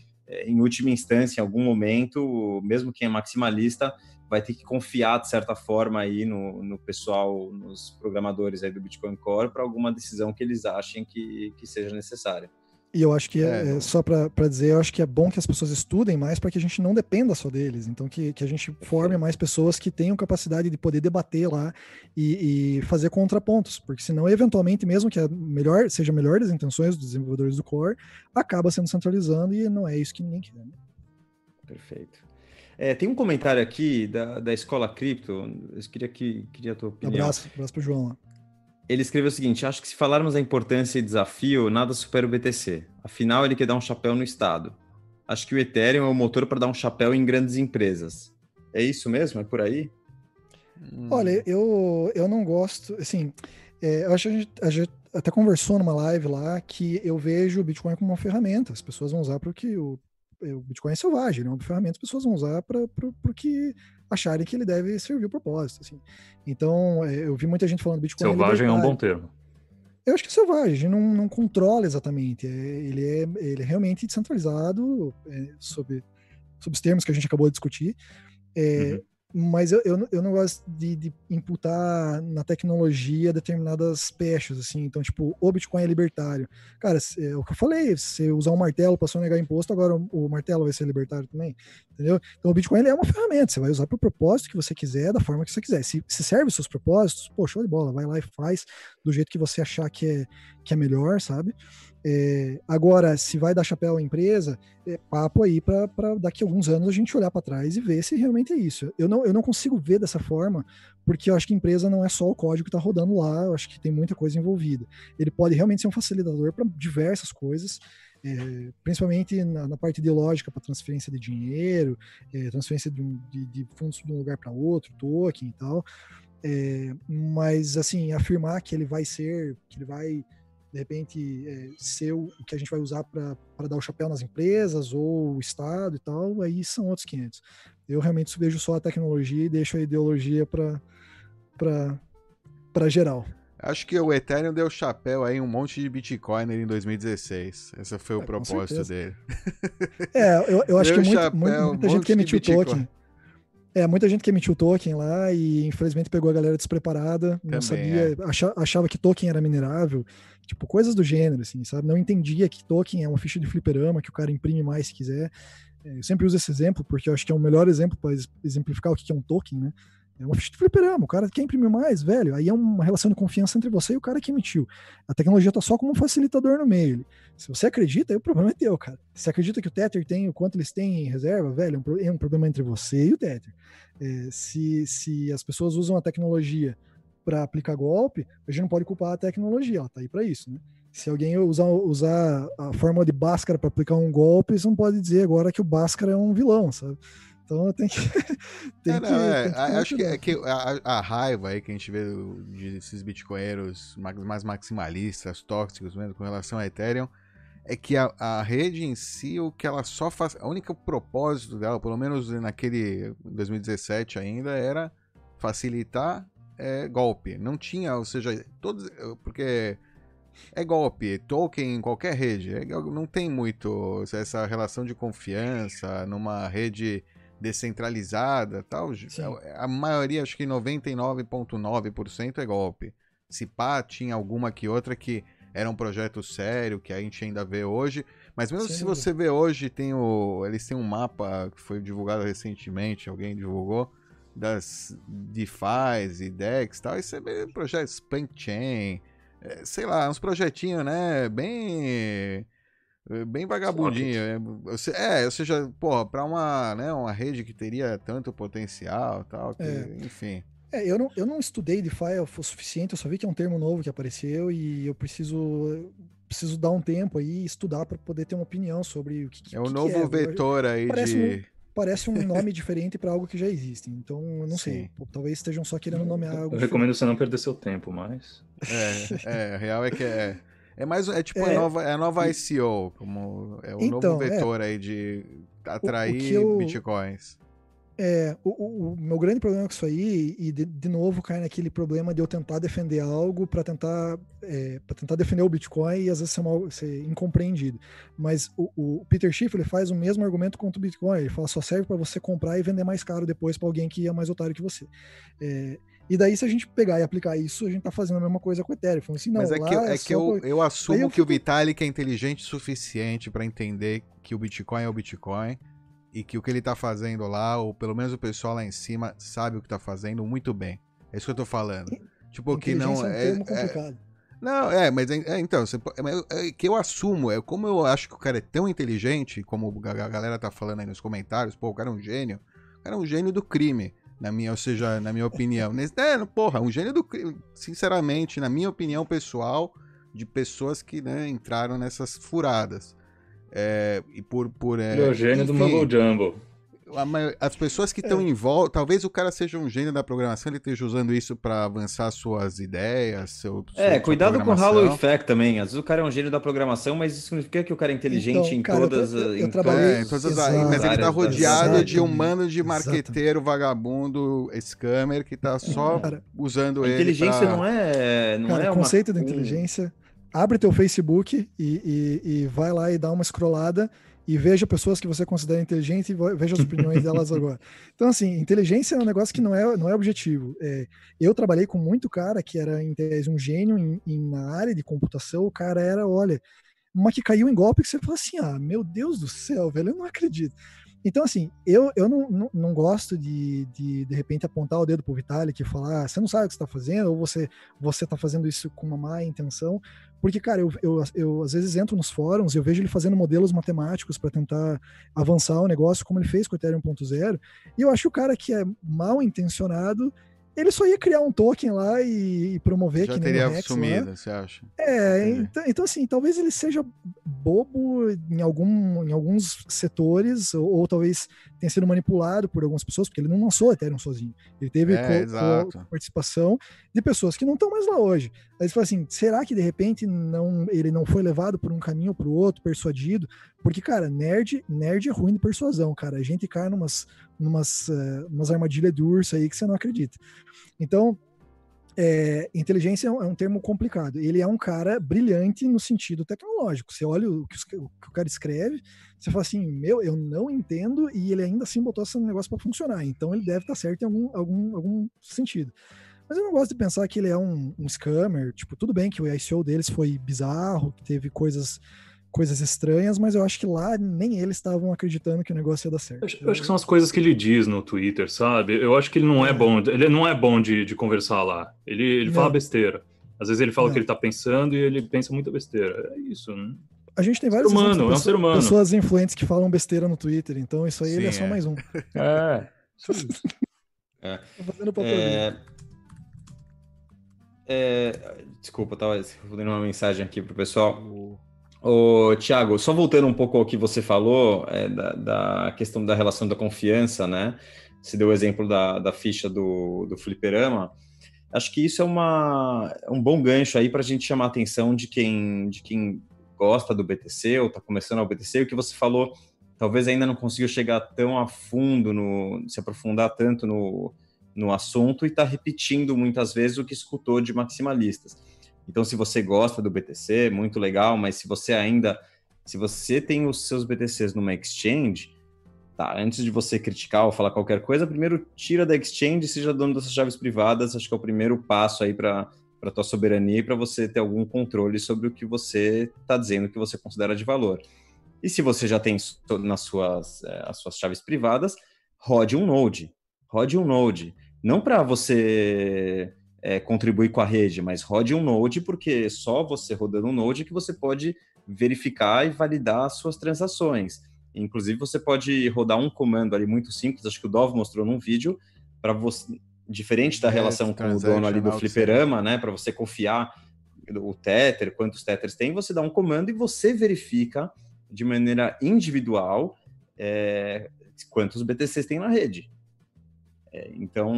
em última instância, em algum momento, mesmo quem é maximalista vai ter que confiar, de certa forma, aí no pessoal, nos programadores aí do Bitcoin Core, para alguma decisão que eles achem que seja necessária. E eu acho que, só para dizer, eu acho que é bom que as pessoas estudem mais para que a gente não dependa só deles. Então, que a gente forme mais pessoas que tenham capacidade de poder debater lá e fazer contrapontos. Porque senão, eventualmente, mesmo que seja melhor das intenções dos desenvolvedores do core, acaba sendo centralizando e não é isso que ninguém quer. Né? Perfeito. Tem um comentário aqui da Escola Cripto. Eu queria a tua opinião. Abraço para o João lá. Ele escreveu o seguinte: acho que se falarmos da importância e desafio, nada supera o BTC. Afinal, ele quer dar um chapéu no Estado. Acho que o Ethereum é o motor para dar um chapéu em grandes empresas. É isso mesmo? É por aí? Olha, eu não gosto... Assim, eu acho que a gente até conversou numa live lá que eu vejo o Bitcoin como uma ferramenta. As pessoas vão usar para o que... O Bitcoin é selvagem, ele é uma ferramenta que as pessoas vão usar para o que... acharem que ele deve servir o propósito, assim. Então, eu vi muita gente falando do Bitcoin... Selvagem é um bom termo. Eu acho que é selvagem, a gente não controla exatamente. Ele é realmente descentralizado, sob os termos que a gente acabou de discutir. Mas eu não gosto de imputar na tecnologia determinadas pechas, assim. Então, tipo, o Bitcoin é libertário. Cara, é o que eu falei, se usar um martelo para sonegar imposto, agora o martelo vai ser libertário também, entendeu? Então, o Bitcoin ele é uma ferramenta, você vai usar para o propósito que você quiser, da forma que você quiser. Se serve os seus propósitos, pô, show de bola, vai lá e faz do jeito que você achar que é melhor, sabe? Agora, se vai dar chapéu à empresa, papo aí para daqui a alguns anos a gente olhar para trás e ver se realmente é isso. Eu não consigo ver dessa forma, porque eu acho que a empresa não é só o código que está rodando lá, eu acho que tem muita coisa envolvida. Ele pode realmente ser um facilitador para diversas coisas, principalmente na parte ideológica, para transferência de dinheiro, transferência de fundos de um lugar para outro, token e tal. Mas, assim, afirmar que ele vai de repente, ser o que a gente vai usar para dar o chapéu nas empresas ou o Estado e tal, aí são outros 500. Eu realmente vejo só a tecnologia e deixo a ideologia para geral. Acho que o Ethereum deu chapéu aí um monte de Bitcoin em 2016. Esse foi o propósito dele. Eu acho que muita gente que emitiu token. Muita gente que emitiu token lá e infelizmente pegou a galera despreparada, não sabia, achava que token era minerável, tipo, coisas do gênero, assim, sabe? Não entendia que token é uma ficha de fliperama que o cara imprime mais se quiser. Eu sempre uso esse exemplo porque eu acho que é o melhor exemplo para exemplificar o que é um token, né? É uma ficha de fliperama, o cara quer imprimir mais, velho, aí é uma relação de confiança entre você e o cara que emitiu. A tecnologia tá só como um facilitador no meio. Se você acredita, aí o problema é teu, cara. Se acredita que o Tether tem o quanto eles têm em reserva, velho, é um problema entre você e o Tether. Se as pessoas usam a tecnologia para aplicar golpe, a gente não pode culpar a tecnologia, ela tá aí para isso, né? Se alguém usar a fórmula de Bhaskara para aplicar um golpe, você não pode dizer agora que o Bhaskara é um vilão, sabe? Então acho que a raiva aí que a gente vê desses bitcoinheiros mais maximalistas, tóxicos mesmo, com relação a Ethereum, é que a rede em si, o que ela só faz, a única propósito dela, pelo menos naquele 2017 ainda, era facilitar golpe. Não tinha, ou seja, todos, porque é golpe, token em qualquer rede, não tem muito essa relação de confiança numa rede descentralizada, tal. Sim. A maioria, acho que 99,9% é golpe. Se pá, tinha alguma que outra que era um projeto sério, que a gente ainda vê hoje, mas mesmo se você vê hoje, eles têm um mapa que foi divulgado recentemente, alguém divulgou, das DeFis e DEX e tal, e você vê projetos Plank Chain, sei lá, uns projetinhos, né, bem vagabundinho. Ou seja, porra, pra uma rede que teria tanto potencial e tal, enfim. Eu não estudei DeFi o suficiente, eu só vi que é um termo novo que apareceu e eu preciso dar um tempo aí, estudar para poder ter uma opinião sobre o que é. É o novo vetor aí de... Parece um nome diferente para algo que já existe. Então, eu não sei. Pô, talvez estejam só querendo nomear algo. Eu recomendo você não perder seu tempo, mas... a real é que é... É a nova ICO, como é o novo vetor aí de atrair bitcoins. O meu grande problema com isso aí, e de novo cai naquele problema de eu tentar defender algo para tentar defender o Bitcoin e às vezes ser incompreendido. Mas o Peter Schiff, ele faz o mesmo argumento contra o Bitcoin, ele fala só serve para você comprar e vender mais caro depois para alguém que é mais otário que você. E daí, se a gente pegar e aplicar isso, a gente tá fazendo a mesma coisa com o Ethereum. Assim, não, mas é que, eu assumo que o Vitalik é inteligente o suficiente para entender que o Bitcoin é o Bitcoin e que o que ele tá fazendo lá, ou pelo menos o pessoal lá em cima, sabe o que tá fazendo muito bem. É isso que eu tô falando. Tipo, que não é... Não, é, mas é, então, é que eu assumo, é como eu acho que o cara é tão inteligente, como a galera tá falando aí nos comentários, pô, o cara é um gênio. O cara é um gênio do crime, na minha opinião. É, porra, um gênio do crime, sinceramente, na minha opinião pessoal, de pessoas que, né, entraram nessas furadas. É, e ele é o gênio, enfim, do Mumbo Jumbo. As pessoas que estão em volta, talvez o cara seja um gênio da programação, ele esteja usando isso para avançar suas ideias, cuidado com o Halo Effect também. Às vezes o cara é um gênio da programação, mas isso significa que o cara é inteligente então, em todas as áreas. Mas ele tá rodeado de um mano de marqueteiro, vagabundo, scammer, que tá só usando ele. Inteligência pra... não é o conceito da inteligência. Abre teu Facebook e vai lá e dá uma scrollada. E veja pessoas que você considera inteligente e veja as opiniões delas agora. Então, assim, inteligência é um negócio que não é objetivo. É, eu trabalhei com muito cara que era, em tese, um gênio na área de computação. O cara era, olha, uma que caiu em golpe que você fala assim, ah, meu Deus do céu, velho, eu não acredito. Então, assim, eu não gosto de repente, apontar o dedo pro Vitalik e falar, você não sabe o que você tá fazendo, ou você tá fazendo isso com uma má intenção, porque, cara, eu às vezes entro nos fóruns e eu vejo ele fazendo modelos matemáticos para tentar avançar o negócio, como ele fez com o Ethereum 1.0, e eu acho que o cara que é mal intencionado, ele só ia criar um token lá e promover. Já que nem teria Rex, sumido, né? Você acha? Então, assim, talvez ele seja bobo em alguns setores, ou talvez tenha sido manipulado por algumas pessoas, porque ele não lançou Ethereum sozinho. Ele teve participação de pessoas que não estão mais lá hoje. Aí você fala assim, será que de repente ele não foi levado por um caminho ou para o outro, persuadido? Porque, cara, nerd é ruim de persuasão, cara. A gente cai numas armadilhas de urso aí que você não acredita. Então, inteligência é um termo complicado. Ele é um cara brilhante no sentido tecnológico. Você olha o que o cara escreve, você fala assim, meu, eu não entendo, e ele ainda assim botou esse negócio para funcionar. Então, ele deve estar certo em algum sentido. Mas eu não gosto de pensar que ele é um scammer. Tipo, tudo bem que o ICO deles foi bizarro, que teve coisas estranhas, mas eu acho que lá nem eles estavam acreditando que o negócio ia dar certo. Eu acho que são as coisas que ele diz no Twitter, sabe? Eu acho que ele não é bom, de conversar lá. Ele fala besteira. Às vezes ele fala o que ele tá pensando e ele pensa muita besteira. É isso, né? A gente tem vários pessoas influentes que falam besteira no Twitter, então isso aí. Sim, ele é só mais um. É. Tô fazendo papel. Desculpa, tava respondendo uma mensagem aqui pro pessoal. Ô, Tiago, só voltando um pouco ao que você falou, da questão da relação da confiança, né? Você deu o exemplo da ficha do fliperama. Acho que isso é um bom gancho aí para a gente chamar a atenção de quem gosta do BTC ou está começando ao BTC. E o que você falou, talvez ainda não conseguiu chegar tão a fundo, se aprofundar tanto no assunto, e está repetindo muitas vezes o que escutou de maximalistas. Então, se você gosta do BTC, muito legal, mas se você tem os seus BTCs numa exchange, antes de você criticar ou falar qualquer coisa, primeiro tira da exchange e seja dono das chaves privadas. Acho que é o primeiro passo aí para a tua soberania e para você ter algum controle sobre o que você está dizendo que você considera de valor. E se você já tem as suas chaves privadas, rode um node. Não para você... contribuir com a rede, mas rode um node, porque só você rodando um node que você pode verificar e validar as suas transações. Inclusive, você pode rodar um comando ali muito simples, acho que o Dov mostrou num vídeo, para você, diferente da relação com o dono ali do fliperama, né, para você confiar o Tether, quantos Tethers tem, você dá um comando e você verifica de maneira individual quantos BTCs tem na rede. Então,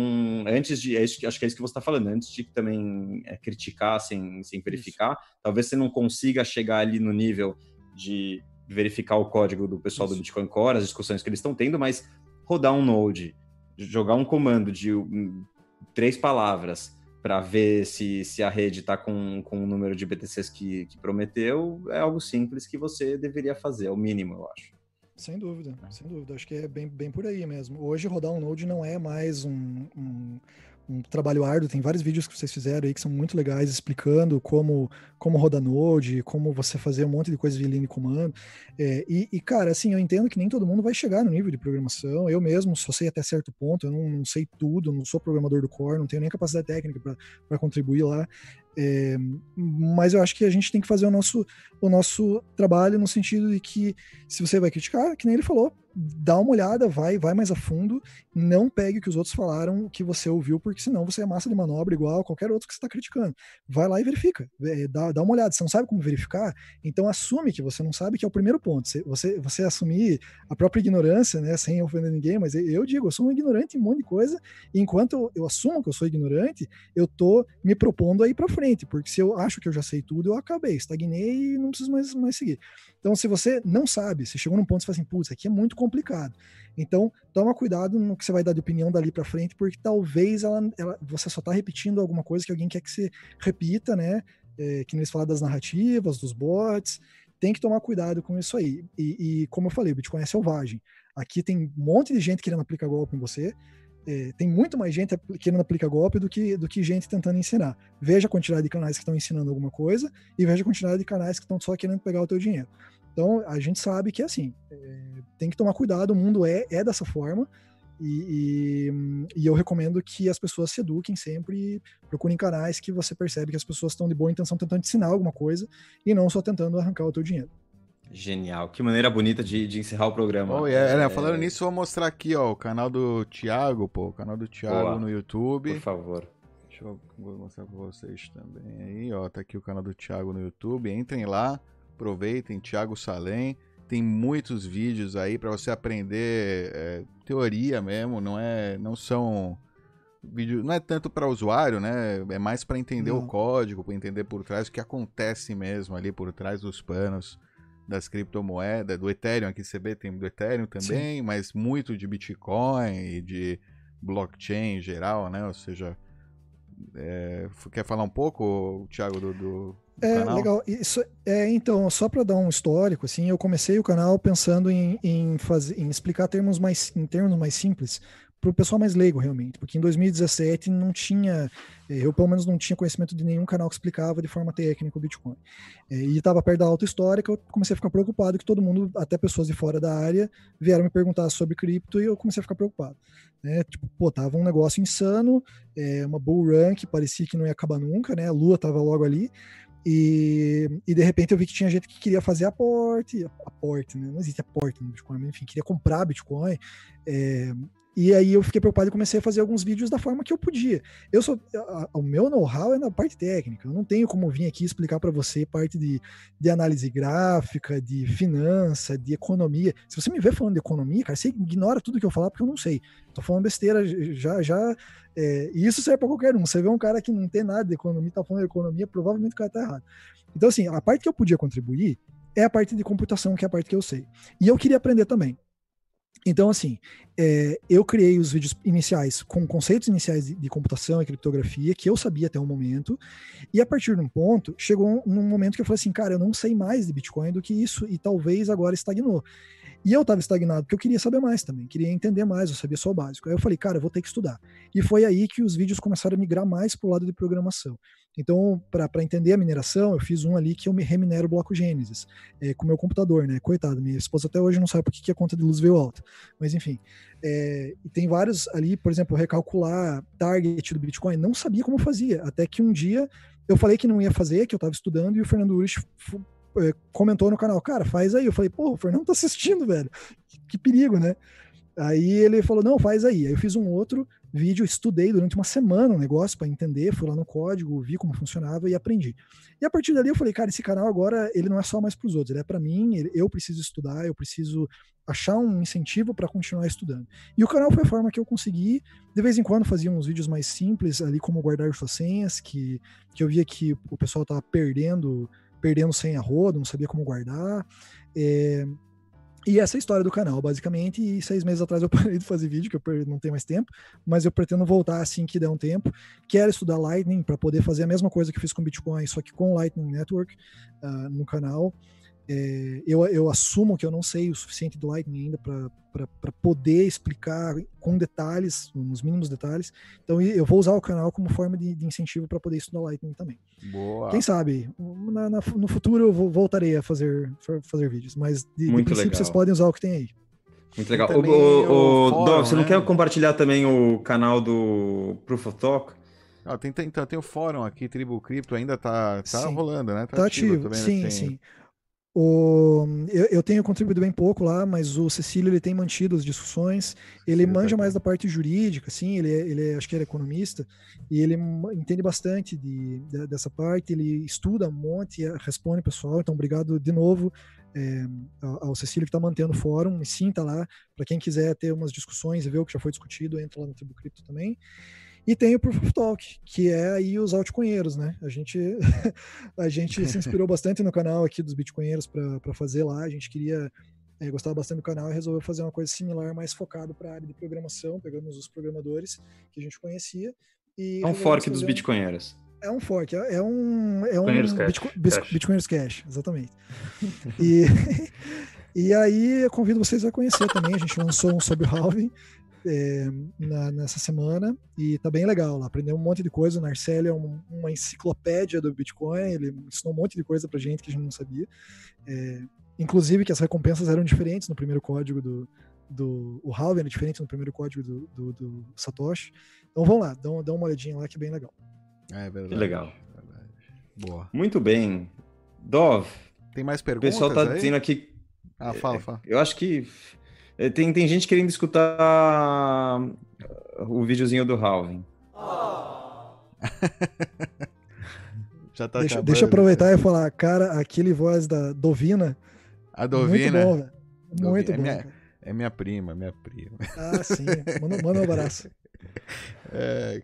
acho que é isso que você está falando, antes de também criticar sem verificar, isso. Talvez você não consiga chegar ali no nível de verificar o código do pessoal do Bitcoin Core, as discussões que eles estão tendo, mas rodar um node, jogar um comando de 3 palavras para ver se a rede está com o número de BTCs que prometeu, é algo simples que você deveria fazer, é o mínimo, eu acho. Sem dúvida. Acho que é bem por aí mesmo. Hoje, rodar um node não é mais um um trabalho árduo, tem vários vídeos que vocês fizeram aí que são muito legais, explicando como rodar Node, como você fazer um monte de coisa via linha de comando. Cara, assim, eu entendo que nem todo mundo vai chegar no nível de programação. Eu mesmo só sei até certo ponto, eu não sei tudo, não sou programador do core, não tenho nem capacidade técnica para contribuir lá. Mas eu acho que a gente tem que fazer o nosso trabalho no sentido de que, se você vai criticar, que nem ele falou, dá uma olhada, vai mais a fundo, não pegue o que os outros falaram, o que você ouviu, porque senão você é massa de manobra igual qualquer outro que você está criticando. Vai lá e verifica, dá uma olhada. Você não sabe como verificar? Então assume que você não sabe, que é o primeiro ponto. Você assumir a própria ignorância, né, sem ofender ninguém, mas eu digo, eu sou um ignorante em um monte de coisa, e enquanto eu assumo que eu sou ignorante, eu tô me propondo a ir para frente, porque se eu acho que eu já sei tudo, eu acabei, estagnei e não preciso mais seguir. Então, se você não sabe, você chegou num ponto e fala assim, putz, aqui é muito complicado. Então, toma cuidado no que você vai dar de opinião dali para frente, porque talvez você só está repetindo alguma coisa que alguém quer que você repita, né? Que eles falaram das narrativas, dos bots. Tem que tomar cuidado com isso aí. E como eu falei, o Bitcoin é selvagem. Aqui tem um monte de gente querendo aplicar golpe em você. Tem muito mais gente querendo aplicar golpe do que gente tentando ensinar. Veja a quantidade de canais que estão ensinando alguma coisa e veja a quantidade de canais que estão só querendo pegar o teu dinheiro. Então, a gente sabe que é assim, tem que tomar cuidado, o mundo é dessa forma, e eu recomendo que as pessoas se eduquem sempre, procurem canais que você percebe que as pessoas estão de boa intenção tentando te ensinar alguma coisa e não só tentando arrancar o teu dinheiro. Genial, que maneira bonita de encerrar o programa. Falando nisso, eu vou mostrar aqui o canal do Tiago, o canal do Tiago no YouTube. Por favor. Deixa eu mostrar para vocês também aí, tá aqui o canal do Tiago no YouTube, entrem lá. Aproveitem, Tiago Salem, tem muitos vídeos aí para você aprender teoria mesmo, não é tanto para usuário, né? É mais para entender o código, para entender por trás o que acontece mesmo ali por trás dos panos das criptomoedas, do Ethereum, aqui você vê, tem do Ethereum também, sim, mas muito de Bitcoin e de blockchain em geral, né? Ou seja, quer falar um pouco, Tiago, legal. Isso, então, só para dar um histórico, assim, eu comecei o canal pensando em explicar termos mais simples para o pessoal mais leigo, realmente, porque em 2017 não tinha, eu pelo menos não tinha conhecimento de nenhum canal que explicava de forma técnica o Bitcoin, e estava perto da alta histórica, eu comecei a ficar preocupado que todo mundo, até pessoas de fora da área, vieram me perguntar sobre cripto e eu comecei a ficar preocupado, né? Tipo, tava um negócio insano, uma bull run que parecia que não ia acabar nunca, né? A lua tava logo ali. E de repente eu vi que tinha gente que queria fazer aporte, né? Não existe aporte no Bitcoin, mas enfim, queria comprar Bitcoin, e aí eu fiquei preocupado e comecei a fazer alguns vídeos da forma que eu podia. O meu know-how é na parte técnica, eu não tenho como vir aqui explicar para você parte de análise gráfica, de finança, de economia. Se você me vê falando de economia, cara, você ignora tudo que eu falar porque eu não sei. Tô falando besteira, e isso serve para qualquer um. Você vê um cara que não tem nada de economia, tá falando de economia, provavelmente o cara tá errado. Então, assim, a parte que eu podia contribuir é a parte de computação, que é a parte que eu sei. E eu queria aprender também. Então, assim, eu criei os vídeos iniciais com conceitos iniciais de computação e criptografia, que eu sabia até o momento, e a partir de um ponto, chegou num momento que eu falei assim, cara, eu não sei mais de Bitcoin do que isso, e talvez agora estagnou. E eu estava estagnado, porque eu queria saber mais também, queria entender mais, eu sabia só o básico. Aí eu falei, cara, eu vou ter que estudar. E foi aí que os vídeos começaram a migrar mais para o lado de programação. Então, para entender a mineração, eu fiz um ali que eu me reminero o bloco Gênesis, com o meu computador, né? Coitado, minha esposa até hoje não sabe por que a conta de luz veio alta. Mas, enfim, e tem vários ali, por exemplo, recalcular target do Bitcoin, não sabia como fazia, até que um dia eu falei que não ia fazer, que eu estava estudando, e o Fernando Urich comentou no canal, cara, faz aí. Eu falei, pô, o Fernando tá assistindo, velho, que perigo, né? Aí ele falou, não, faz aí. Aí eu fiz um outro vídeo, estudei durante uma semana o negócio para entender, fui lá no código, vi como funcionava e aprendi. E a partir dali eu falei, cara, esse canal agora, ele não é só mais pros outros, ele é para mim, eu preciso estudar, eu preciso achar um incentivo para continuar estudando. E o canal foi a forma que eu consegui. De vez em quando fazia uns vídeos mais simples ali, como guardar suas senhas, que eu via que o pessoal tava perdendo senha roda, não sabia como guardar, e essa é a história do canal, basicamente. E 6 meses atrás eu parei de fazer vídeo, que eu não tenho mais tempo, mas eu pretendo voltar assim que der um tempo. Quero estudar Lightning para poder fazer a mesma coisa que eu fiz com Bitcoin, só que com Lightning Network no canal, Eu assumo que eu não sei o suficiente do Lightning ainda para poder explicar com detalhes, nos mínimos detalhes. Então eu vou usar o canal como forma de incentivo para poder estudar Lightning também. Boa. Quem sabe, no futuro eu voltarei a fazer vídeos, mas de princípio legal. Vocês podem usar o que tem aí. Muito legal. Dom, você não quer compartilhar também o canal do Proof of Talk? Ah, tem o fórum aqui, Tribo Cripto, ainda tá rolando, né? Tá ativo também, sim, né? Sim. Eu tenho contribuído bem pouco lá, mas o Cecílio, ele tem mantido as discussões, ele manja mais da parte jurídica, assim, ele acho que ele é economista, e ele entende bastante dessa parte, ele estuda um monte, responde o pessoal, então obrigado de novo ao Cecílio que está mantendo o fórum, e sim, tá lá, para quem quiser ter umas discussões e ver o que já foi discutido, entra lá no Tribo Cripto também. E tem o Proof of Talk, que é aí os altcoinheiros, né? A gente se inspirou bastante no canal aqui dos Bitcoinheiros para fazer lá. A gente queria, gostava bastante do canal e resolveu fazer uma coisa similar, mais focado para a área de programação. Pegamos os programadores que a gente conhecia. E é um fork dos Bitcoinheiros. É um fork, é um Bitcoinheiros Cash, exatamente. E aí eu convido vocês a conhecer também. A gente lançou um sobre o Halving nessa semana, e tá bem legal lá, aprendeu um monte de coisa. O Narcelli é uma enciclopédia do Bitcoin, ele ensinou um monte de coisa pra gente que a gente não sabia, inclusive que as recompensas eram diferentes no primeiro código o Halving era diferente no primeiro código do Satoshi, então vão lá, dão uma olhadinha lá que é bem legal. É verdade. Que legal. Verdade. Boa. Muito bem. Dov, tem mais perguntas? O pessoal tá dizendo aqui... Ah, fala. Eu acho que tem gente querendo escutar o videozinho do Halving. Já tá acabando. Deixa eu aproveitar e falar, cara, aquele voz da Dovina. A Dovina. Muito bom, Dovina. Muito bom. É minha prima. Ah, sim. Manda um abraço.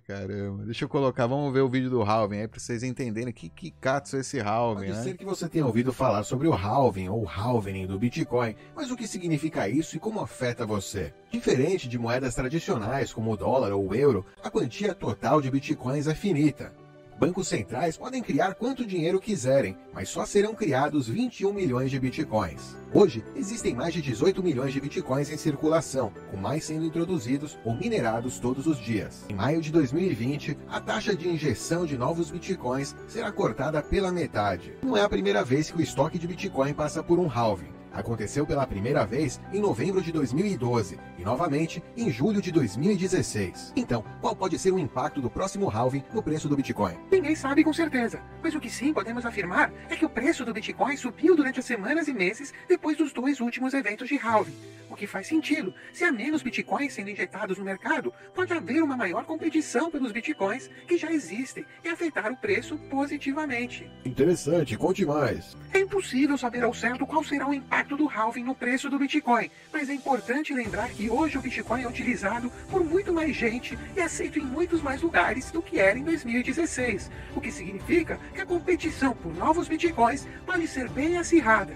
Caramba. Deixa eu colocar, vamos ver o vídeo do Halving aí pra vocês entenderem que catso é esse Halving. Pode ser que você tenha ouvido falar sobre o Halving ou Halvening do Bitcoin, mas o que significa isso e como afeta você? Diferente de moedas tradicionais como o dólar ou o euro, a quantia total de Bitcoins é finita. Bancos centrais podem criar quanto dinheiro quiserem, mas só serão criados 21 milhões de Bitcoins. Hoje, existem mais de 18 milhões de Bitcoins em circulação, com mais sendo introduzidos ou minerados todos os dias. Em maio de 2020, a taxa de injeção de novos Bitcoins será cortada pela metade. Não é a primeira vez que o estoque de Bitcoin passa por um halving. Aconteceu pela primeira vez em novembro de 2012 e, novamente, em julho de 2016. Então, qual pode ser o impacto do próximo halving no preço do Bitcoin? Ninguém sabe com certeza, mas o que sim podemos afirmar é que o preço do Bitcoin subiu durante as semanas e meses depois dos dois últimos eventos de halving. O que faz sentido, se há menos Bitcoins sendo injetados no mercado, pode haver uma maior competição pelos Bitcoins que já existem e afetar o preço positivamente. Interessante, conte mais. É impossível saber ao certo qual será o impacto do halving no preço do Bitcoin, mas é importante lembrar que hoje o Bitcoin é utilizado por muito mais gente e aceito em muitos mais lugares do que era em 2016, o que significa que a competição por novos Bitcoins pode ser bem acirrada.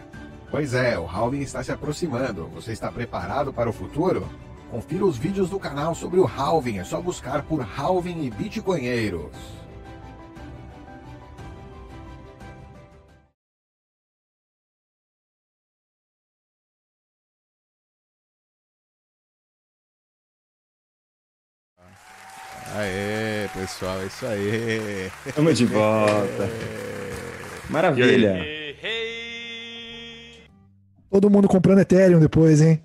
Pois é, o halving está se aproximando. Você está preparado para o futuro? Confira os vídeos do canal sobre o halving, é só buscar por halving e Bitcoinheiros. Aê, pessoal, é isso aí. Estamos de volta. Maravilha. Todo mundo comprando Ethereum depois, hein?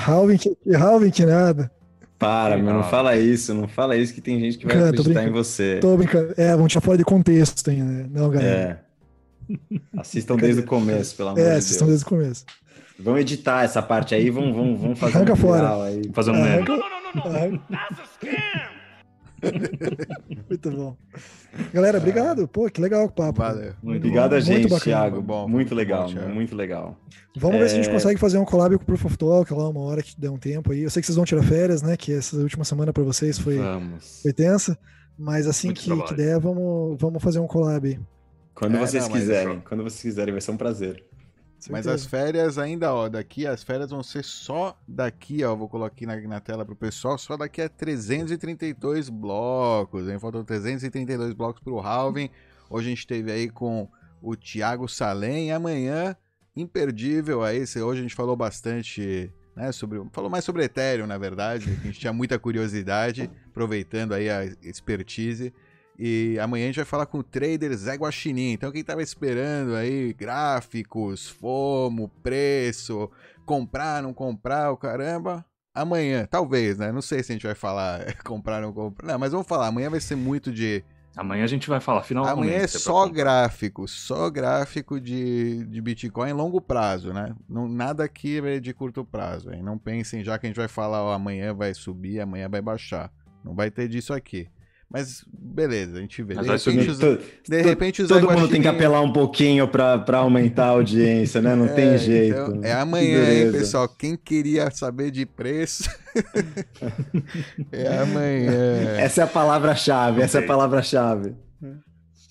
Halving que nada. Para, meu, não fala isso que tem gente que vai acreditar em você. Tô brincando. Vão tirar fora de contexto ainda. Não, galera. Assistam desde o começo, pelo amor de Deus. Assistam desde o começo. Vamos editar essa parte aí, vamos fazer um final aí. Fazer um meme. Não. That's a scam! Muito bom. Galera, obrigado. Pô, que legal o papo. Valeu. Muito obrigado bom. A gente, muito Tiago. Muito legal. Vamos ver se a gente consegue fazer um collab com o Proof of Talk lá uma hora que der um tempo aí. Eu sei que vocês vão tirar férias, né? Que essa última semana pra vocês foi tensa. Mas assim que der, vamos fazer um collab aí. Quando vocês quiserem, vai ser um prazer. Mas as férias ainda, as férias vão ser só daqui, vou colocar aqui na tela pro pessoal, só daqui a 332 blocos, hein? Faltam 332 blocos pro Halving. Hoje a gente esteve aí com o Tiago Salem e amanhã imperdível aí. Hoje a gente falou bastante, né, sobre, falou mais sobre Ethereum, na verdade. A gente tinha muita curiosidade, aproveitando aí a expertise. E amanhã a gente vai falar com o trader Zé Guaxininha. Então quem estava esperando aí gráficos, FOMO, preço, comprar, não comprar, o caramba, amanhã, talvez, né? Não sei se a gente vai falar comprar, não comprar. Não, mas vamos falar, amanhã vai ser muito de... Amanhã a gente vai falar, finalmente. Amanhã é só gráfico de Bitcoin em longo prazo, né? Não, nada aqui é de curto prazo, hein? Não pensem já que a gente vai falar, ó, amanhã vai subir, amanhã vai baixar. Não vai ter disso aqui. Mas beleza, a gente vê. De repente, todo mundo tem que apelar um pouquinho para aumentar a audiência, né? Não tem jeito. Então, é amanhã, hein, pessoal? Quem queria saber de preço, é amanhã. Essa é a palavra-chave, essa é a palavra-chave.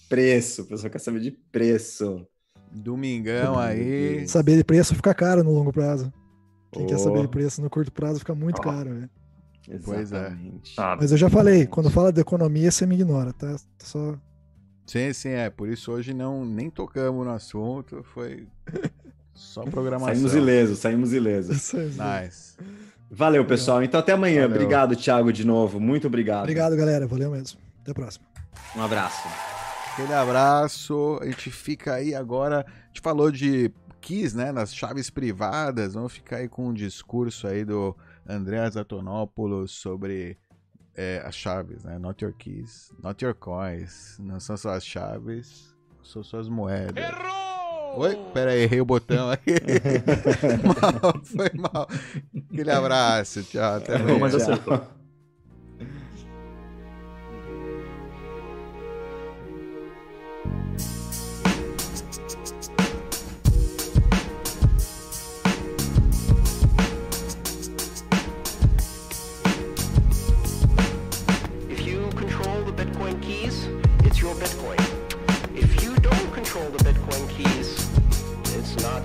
Preço, o pessoal quer saber de preço. Domingão aí. Saber de preço fica caro no longo prazo. Quem quer saber de preço no curto prazo fica muito caro, né? Pois exatamente. É. Mas eu já falei, quando fala de economia, você me ignora, tá? Só... Sim, sim, é. Por isso hoje não, nem tocamos no assunto, foi só programação. Saímos ilesos. Nice. Valeu, pessoal. Então até amanhã. Valeu. Obrigado, Thiago, de novo. Muito obrigado. Obrigado, galera. Valeu mesmo. Até a próxima. Um abraço. Aquele abraço. A gente fica aí agora. A gente falou de keys, né? Nas chaves privadas. Vamos ficar aí com um discurso aí do Andreas Atonopoulos sobre as chaves, né? Not your keys, not your coins. Não são suas chaves, são suas moedas. Errou! Oi? Pera aí, errei o botão aí. Foi mal. Aquele abraço, tchau. Até amanhã. Mas acertou.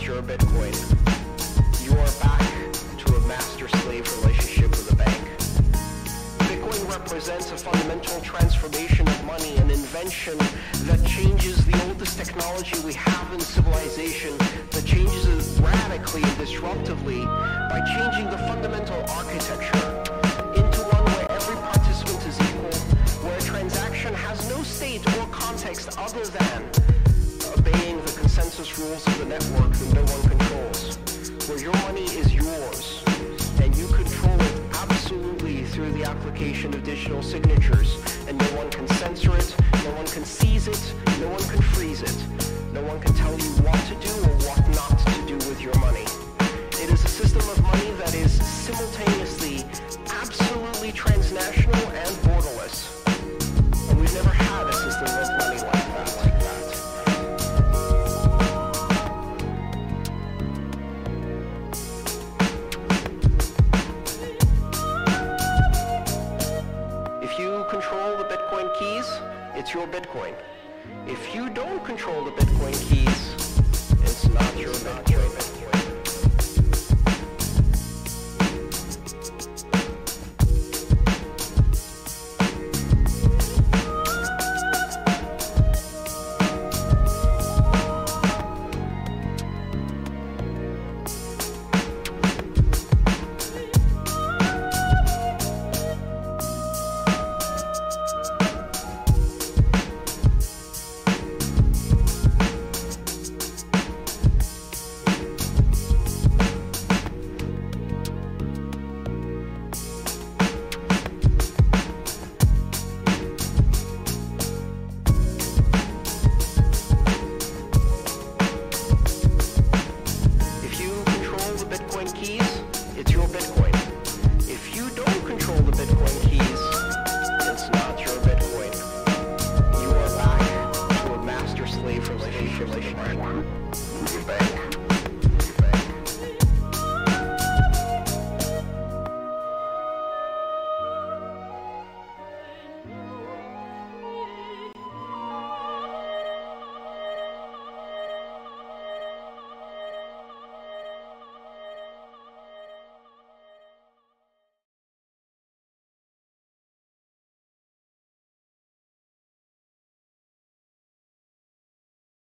Your Bitcoin. You are back to a master-slave relationship with a bank. Bitcoin represents a fundamental transformation of money, an invention that changes the oldest technology we have in civilization, that changes it radically and disruptively by changing the fundamental architecture into one where every participant is equal, where a transaction has no state or context other than obeying the consensus rules of the network that no one controls, where your money is yours, and you control it absolutely through the application of digital signatures, and no one can censor it, no one can seize it, no one can freeze it, no one can tell you what to do or what not to do with your money. It is a system of money that is simultaneously absolutely transnational and borderless, and we've never had a system of money like that. It's your Bitcoin. If you don't control the Bitcoin keys, it's not your Bitcoin.